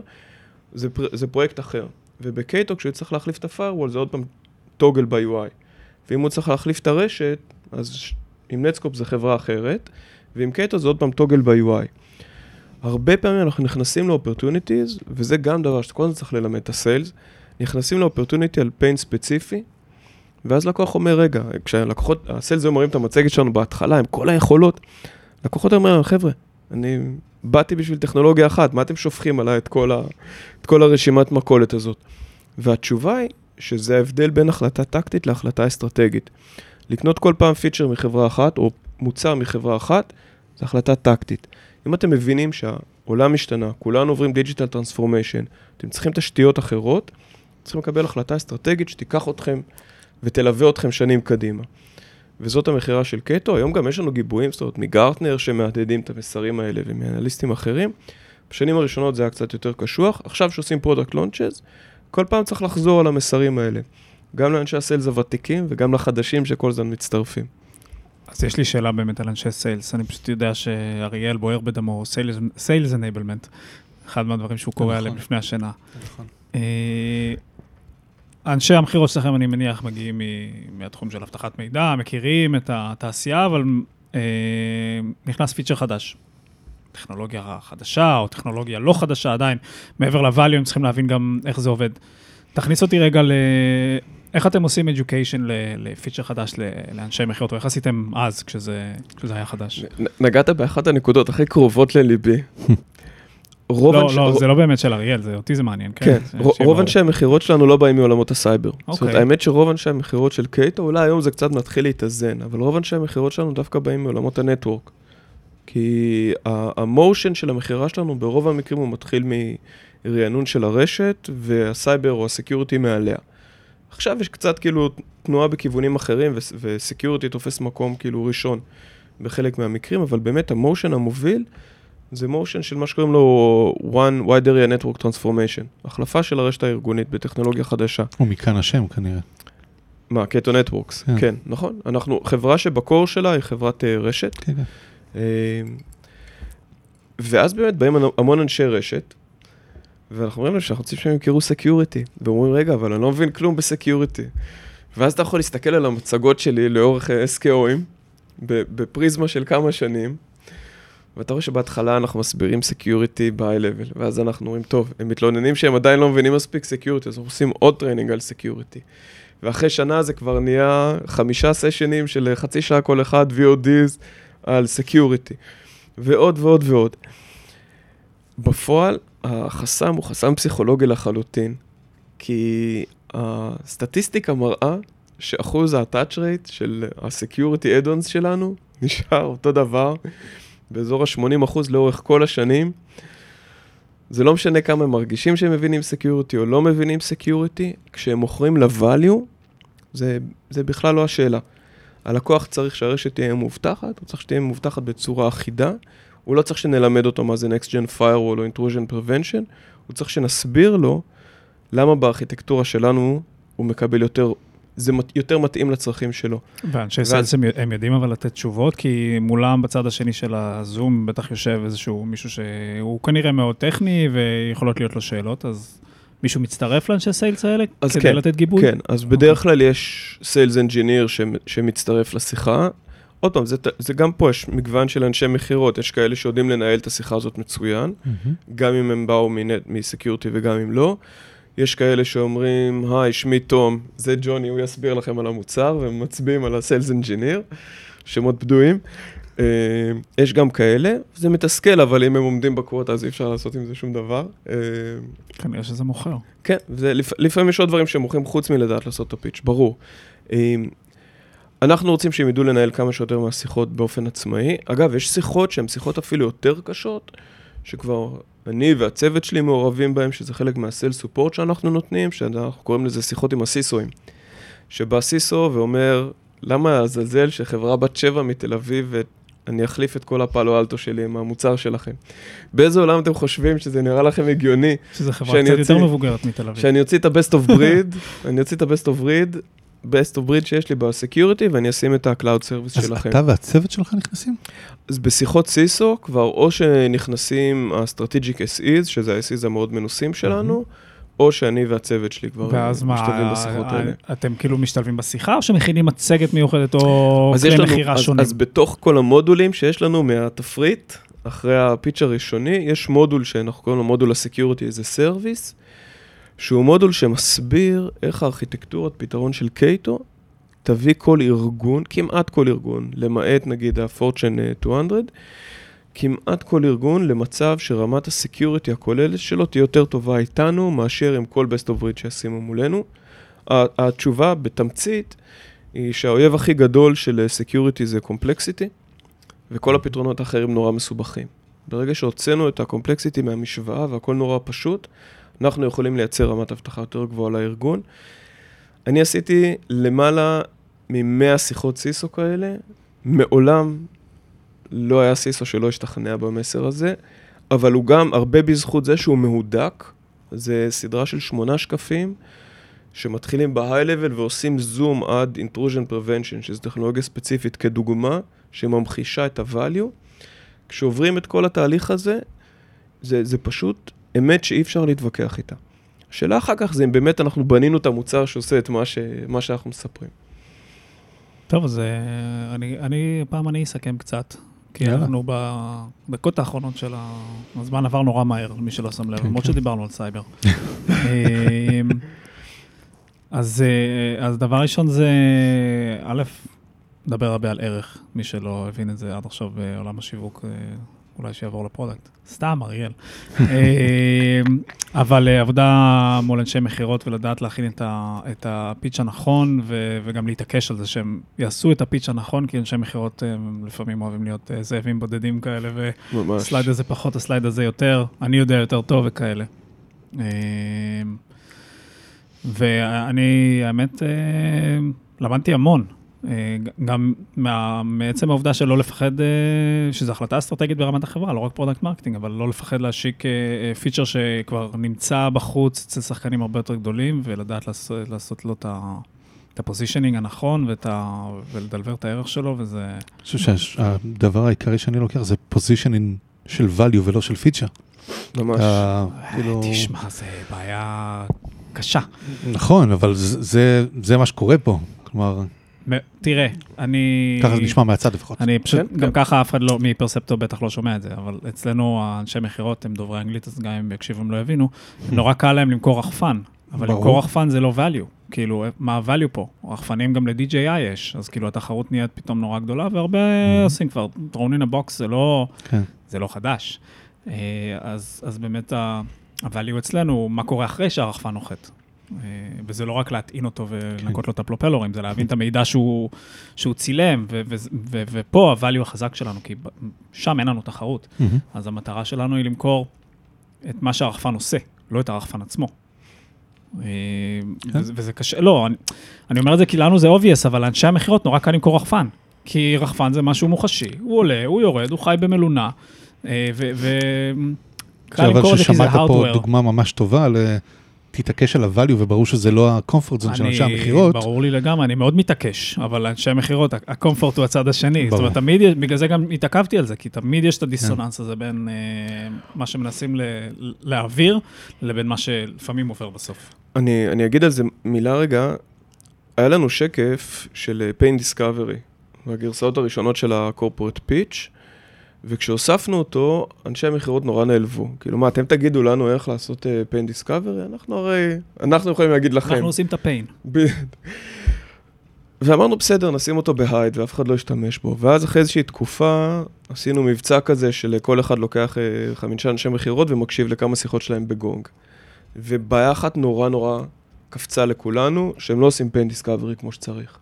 זה פרויקט אחר. ובקייטו, כשהוא צריך להחליף את הפיירוול, זה עוד פעם טוגל ב-UI. ואם הוא צריך להחליף את הרשת, אז עם נטסקופ זה חברה אחרת, ועם קייטו זה עוד פעם טוגל ב-UI. הרבה פעמים אנחנו נכנסים ל-opportunities, וזה גם דבר שכל הזמן צריך ללמד את הסיילס, נכנסים ל-opportunity על pain ספציפי, ואז לקוח אומר, רגע, כשהלקוחות, הסיילס אומרים את המצגת שלנו בהתחלה, עם כל היכולות, לקוחות אומרים, חבר'ה, אני באתי בשביל טכנולוגיה אחת, מה אתם שופכים עליי את כל הרשימת מכולת הזאת? והתשובה היא שזה ההבדל בין החלטה טקטית להחלטה אסטרטגית. לקנות כל פעם פיצ'ר מחברה אחת, או מוצר מחברה אחת, זה החלטה טקטית. אם אתם מבינים שהעולם משתנה, כולנו עוברים דיג'יטל טרנספורמיישן, אתם צריכים תשתיות אחרות, צריכים לקבל החלטה אסטרטגית שתיקח אתכם ותלווה אתכם שנים קדימה. וזאת המחירה של קאטו. היום גם יש לנו גיבויים, זאת אומרת, מגרטנר שמעדדים את המסרים האלה ומאנליסטים אחרים. בשנים הראשונות זה היה קצת יותר קשוח. עכשיו שעושים פרודקט לונצ'ז, כל פעם צריך לחזור על המסרים האלה. גם לאנשי הסיילס הוותיקים וגם לחדשים שכל זמן מצטרפים. אז יש לי שאלה באמת על אנשי סיילס. אני פשוט יודע שאריאל בוער בדמו, סיילס אנייבלמנט, אחד מהדברים שהוא קורא עליהם לפני השנה. נכון. אנשי המחירות שלכם, אני מניח, מגיעים מהתחום של הבטחת מידע, מכירים את התעשייה, אבל נכנס פיצ'ר חדש. טכנולוגיה חדשה, או טכנולוגיה לא חדשה עדיין, מעבר לוואליו, הם צריכים להבין גם איך זה עובד. תכניס אותי רגע איך אתם עושים education לפיצ'ר חדש לאנשי מחירות, או איך עשיתם אז, כשזה היה חדש? נגעת באחת הנקודות הכי קרובות לליבי. לא, זה לא באמת של אריאל, אותי זה מעניין. כן, רוב אנשי המחירות שלנו לא באים מעולמות הסייבר. זאת אומרת, האמת שרוב אנשי המחירות של קאטו, אולי היום זה קצת מתחיל להתאזן, אבל רוב אנשי המחירות שלנו דווקא באים מעולמות הנטוורק. כי המושן של המחירה שלנו ברוב המקרים הוא מתחיל מרענון של הרשת, והסייבר או הסקיוריטי מעליה. עכשיו יש קצת כאילו תנועה בכיוונים אחרים, וסקיוריטי תופס מקום כאילו ראשון בחלק מהמקרים, אבל באמת המושן המוביל זה מושן של מה שקוראים לו One Wide Area Network Transformation, החלפה של הרשת הארגונית בטכנולוגיה חדשה. ומכאן השם כנראה. מה, קאטו נטוורקס, כן, נכון. אנחנו, חברה שבקור שלה היא חברת רשת, ואז באמת באים המון אנשי רשת, ואנחנו אומרים להם שאנחנו רוצים שהם יכירו סקיוריטי, ואומרים, רגע, אבל אני לא מבין כלום בסקיוריטי. ואז אתה יכול להסתכל על המצגות שלי לאורך SKO'ים, בפריזמה של כמה שנים, ואתה רואה שבהתחלה אנחנו מסבירים סקיוריטי ב-high-level, ואז אנחנו אומרים, טוב, הם מתלוננים שהם עדיין לא מבינים מספיק סקיוריטי, אז אנחנו עושים עוד טריינינג על סקיוריטי. ואחרי שנה זה כבר נהיה 5 סשנים של חצי שעה כל אחד, VODs על סקיוריטי, ועוד ועוד ועוד. בפועל, החסם הוא חסם פסיכולוגי לחלוטין, כי הסטטיסטיקה מראה שאחוז ה-touch rate של ה-security add-ons שלנו נשאר אותו דבר, באזור ה-80% לאורך כל השנים. זה לא משנה כמה הם מרגישים שהם מבינים security או לא מבינים security, כשהם מוכרים ל-value, זה בכלל לא השאלה. הלקוח צריך שהרשת תהיה מובטחת, הוא צריך שתהיה מובטחת בצורה אחידה, הוא לא צריך שנלמד אותו מה זה Next Gen Firewall או Intrusion Prevention, הוא צריך שנסביר לו למה בארכיטקטורה שלנו הוא מקבל יותר, זה יותר מתאים לצרכים שלו. ואנשי סיילס הם יודעים אבל לתת תשובות, כי מולם בצד השני של הזום בטח יושב איזשהו מישהו שהוא כנראה מאוד טכני ויכולות להיות לו שאלות, אז מישהו מצטרף לאנשי סיילס האלה כדי לתת גיבוי? כן, אז בדרך כלל יש סיילס אנג'יניר שמצטרף לשיחה. עוד פעם, זה גם פה יש מגוון של אנשי מחירות, יש כאלה שיודעים לנהל את השיחה הזאת מצוין, גם אם הם באו מסקיורטי וגם אם לא. יש כאלה שאומרים, שמי תום, זה ג'וני, הוא יסביר לכם על המוצר, והם מצביעים על הסיילס אנג'יניר, שמות בדויים. יש גם כאלה, זה מתסכל, אבל אם הם עומדים בקווטה, אז אי אפשר לעשות עם זה שום דבר. כנראה שזה מוכר. כן, לפעמים יש עוד דברים שמוכרים חוץ מלדעת לעשות את הפיץ', ברור. אנחנו רוצים שהם ידעו לנהל כמה שיותר מהשיחות באופן עצמאי. אגב, יש שיחות שהן שיחות אפילו יותר קשות, שכבר אני והצוות שלי מעורבים בהם, שזה חלק מהסל סופורט שאנחנו נותנים, שאנחנו קוראים לזה שיחות עם הסיסויים. שבא סיסו ואומר, למה הזלזל שחברה בת 7 מתל אביב אני אחליף את כל הפאלו אלטו שלי עם המוצר שלכם. באיזה עולם אתם חושבים שזה נראה לכם הגיוני? שזה חברה קצת יותר מבוגרת מתל אביב. שאני יוציא את ה-best of breed, אני יוציא את ה-best of breed שיש לי בסקיוריטי, ואני אשים את ה-cloud service שלכם. אז אתה והצוות שלך נכנסים? אז בשיחות סיסו כבר או שנכנסים ה-strategic SEs, שזה ה-SEs המאוד מנוסים שלנו, או שאני והצוות שלי כבר משתלבים בשיחות האלה. אתם כאילו משתלבים בשיחה, או שמכינים מצגת מיוחדת או כלי מחירה שונים? אז בתוך כל המודולים שיש לנו מהתפריט, אחרי הפיץ' הראשוני, יש מודול שאנחנו קוראים לו מודול הסקיוריטי, איזה סרוויס, שהוא מודול שמסביר איך הארכיטקטורת פתרון של קייטו תביא כל ארגון, כמעט כל ארגון, למעט נגיד ה-Fortune 200, כמעט כל ארגון למצב שרמת הסקיוריטי הכוללת שלו תהיה יותר טובה איתנו, מאשר עם כל best of breed שעשימו מולנו. התשובה בתמצית היא שהאויב הכי גדול של סקיוריטי זה קומפלקסיטי, וכל הפתרונות האחרים נורא מסובכים. ברגע שהוצאנו את הקומפלקסיטי מהמשוואה והכל נורא פשוט, אנחנו יכולים לייצר רמת הבטחה יותר גבוהה לארגון. אני עשיתי למעלה מ100 שיחות סיסו כאלה, מעולם לא היה סיסו שלא השתכנע במסר הזה, אבל הוא גם הרבה בזכות זה שהוא מהודק. זה סדרה של 8 שקפים, שמתחילים ב-high-level ועושים זום עד intrusion prevention, שזו טכנולוגיה ספציפית כדוגמה, שממחישה את ה-value. כשעוברים את כל התהליך הזה, זה פשוט אמת שאי אפשר להתווכח איתה. השאלה אחר כך זה אם באמת אנחנו בנינו את המוצר שעושה את מה שאנחנו מספרים. טוב, אז אני אסכם קצת. כי אנחנו בדקות האחרונות של הזמן עבר נורא מהר, למי שלא שם לב, למרות שדיברנו על סייבר. אז דבר ראשון זה, א', נדבר הרבה על ערך, מי שלא הבין את זה עד עכשיו בעולם השיווק, אולי שיעבור לפרודקט. סתם, אריאל. אבל עבודה מול אנשי מחירות ולדעת להכין את הפיץ' הנכון, וגם להתעקש על זה שהם יעשו את הפיץ' הנכון, כי אנשי מחירות לפעמים אוהבים להיות זאבים בודדים כאלה, וסלייד הזה פחות, הסלייד הזה יותר, אני יודע יותר טוב וכאלה. ואני, האמת, למדתי המון. גם מעצם העובדה שלא לפחד, שזו החלטה אסטרטגית ברמת החברה, לא רק פרודקט מרקטינג, אבל לא לפחד להשיק פיצ'ר שכבר נמצא בחוץ אצל שחקנים הרבה יותר גדולים, ולדעת לעשות לו את הפוזישנינג הנכון, ולדלבר את הערך שלו, וזה... אני חושב שהדבר העיקרי שאני לוקח זה פוזישנינג של value ולא של פיצ'ר. ממש. תשמע, זה בעיה קשה. נכון, אבל זה מה שקורה פה. כלומר... תראה, אני... ככה זה נשמע מהצד לפחות. אני פשוט, גם ככה אף אחד לא, מפרספטו בטח לא שומע את זה, אבל אצלנו האנשי מחירות הם דוברי אנגלית, אז גם אם יקשיבו הם לא יבינו, נורא קל להם למכור רחפן, אבל למכור רחפן זה לא value, כאילו, מה ה-value פה? רחפנים גם ל-DJI יש, אז כאילו התחרות נהיית פתאום נורא גדולה, והרבה עושים כבר, drone in a box זה לא חדש. אז באמת ה-value אצלנו, מה קורה אחרי שהרחפן נוחת? וזה לא רק להטעין אותו ולנקות לו את הפלופלורים, זה להבין את המידע שהוא צילם, ופה הvalue החזק שלנו, כי שם אין לנו תחרות. אז המטרה שלנו היא למכור את מה שהרחפן עושה, לא את הרחפן עצמו. וזה קשה, לא, אני אומר את זה כי לנו זה obvious, אבל לאנשי המחירות נורא קל למכור רחפן, כי רחפן זה משהו מוחשי, הוא עולה, הוא יורד, הוא חי במלונה, וקל למכור את זה כי זה hardware. אבל ששמעת פה דוגמה ממש טובה תתעקש על ה-value, וברור שזה לא ה-comfort zone של אנשי המחירות. ברור לי לגמרי, אני מאוד מתעקש, אבל אנשי המחירות, ה-comfort הוא הצד השני. זאת אומרת, בגלל זה גם התעכבתי על זה, כי תמיד יש את הדיסוננס הזה בין מה שמנסים להעביר, לבין מה שלפעמים עובר בסוף. אני אגיד על זה מילה רגע, היה לנו שקף של pain discovery, והגרסאות הראשונות של ה-corporate pitch, וכשהוספנו אותו, אנשי המחירות נורא נעלבו. כאילו, מה, אתם תגידו לנו איך לעשות pain discovery? אנחנו הרי, אנחנו יכולים להגיד לכם. אנחנו עושים את ה-pain. ואמרנו, בסדר, נשים אותו בהייד, ואף אחד לא ישתמש בו. ואז אחרי איזושהי תקופה, עשינו מבצע כזה שלכל אחד לוקח 5 אנשי מחירות, ומקשיב לכמה שיחות שלהם בגונג. ובעיה אחת נורא נורא קפצה לכולנו, שהם לא עושים pain discovery כמו שצריך.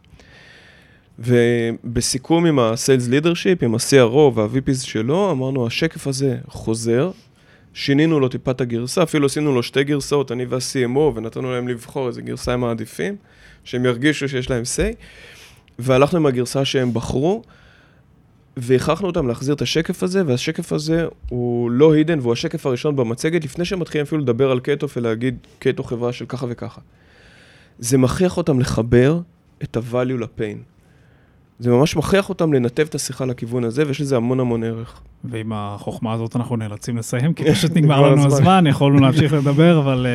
ובסיכום עם ה-Sales Leadership, עם ה-CRO וה-VPs שלו, אמרנו, השקף הזה חוזר, שינינו לו טיפת הגרסה, אפילו עשינו לו 2 גרסאות, אני וה-CMO, ונתנו להם לבחור איזה גרסה עם העדיפים, שהם ירגישו שיש להם say, והלכנו עם הגרסה שהם בחרו, והכרחנו אותם להחזיר את השקף הזה, והשקף הזה הוא לא הידן, והוא השקף הראשון במצגת, לפני שהם מתחילים אפילו לדבר על קאטו, ולהגיד קאטו חברה של ככה וככה. זה מכריח אותם לחבר את ה-value לפיין. זה ממש מכריח אותם לנתב את השיחה לכיוון הזה, ויש לזה המון המון ערך. ועם החוכמה הזאת אנחנו נאלצים לסיים, כי פשוט נגמר לנו הזמן, יכולנו להמשיך לדבר, אבל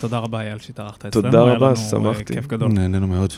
תודה רבה, איל, שהתארחת אצלנו. תודה רבה, שמחתי. כיף גדול. נהנינו מאוד.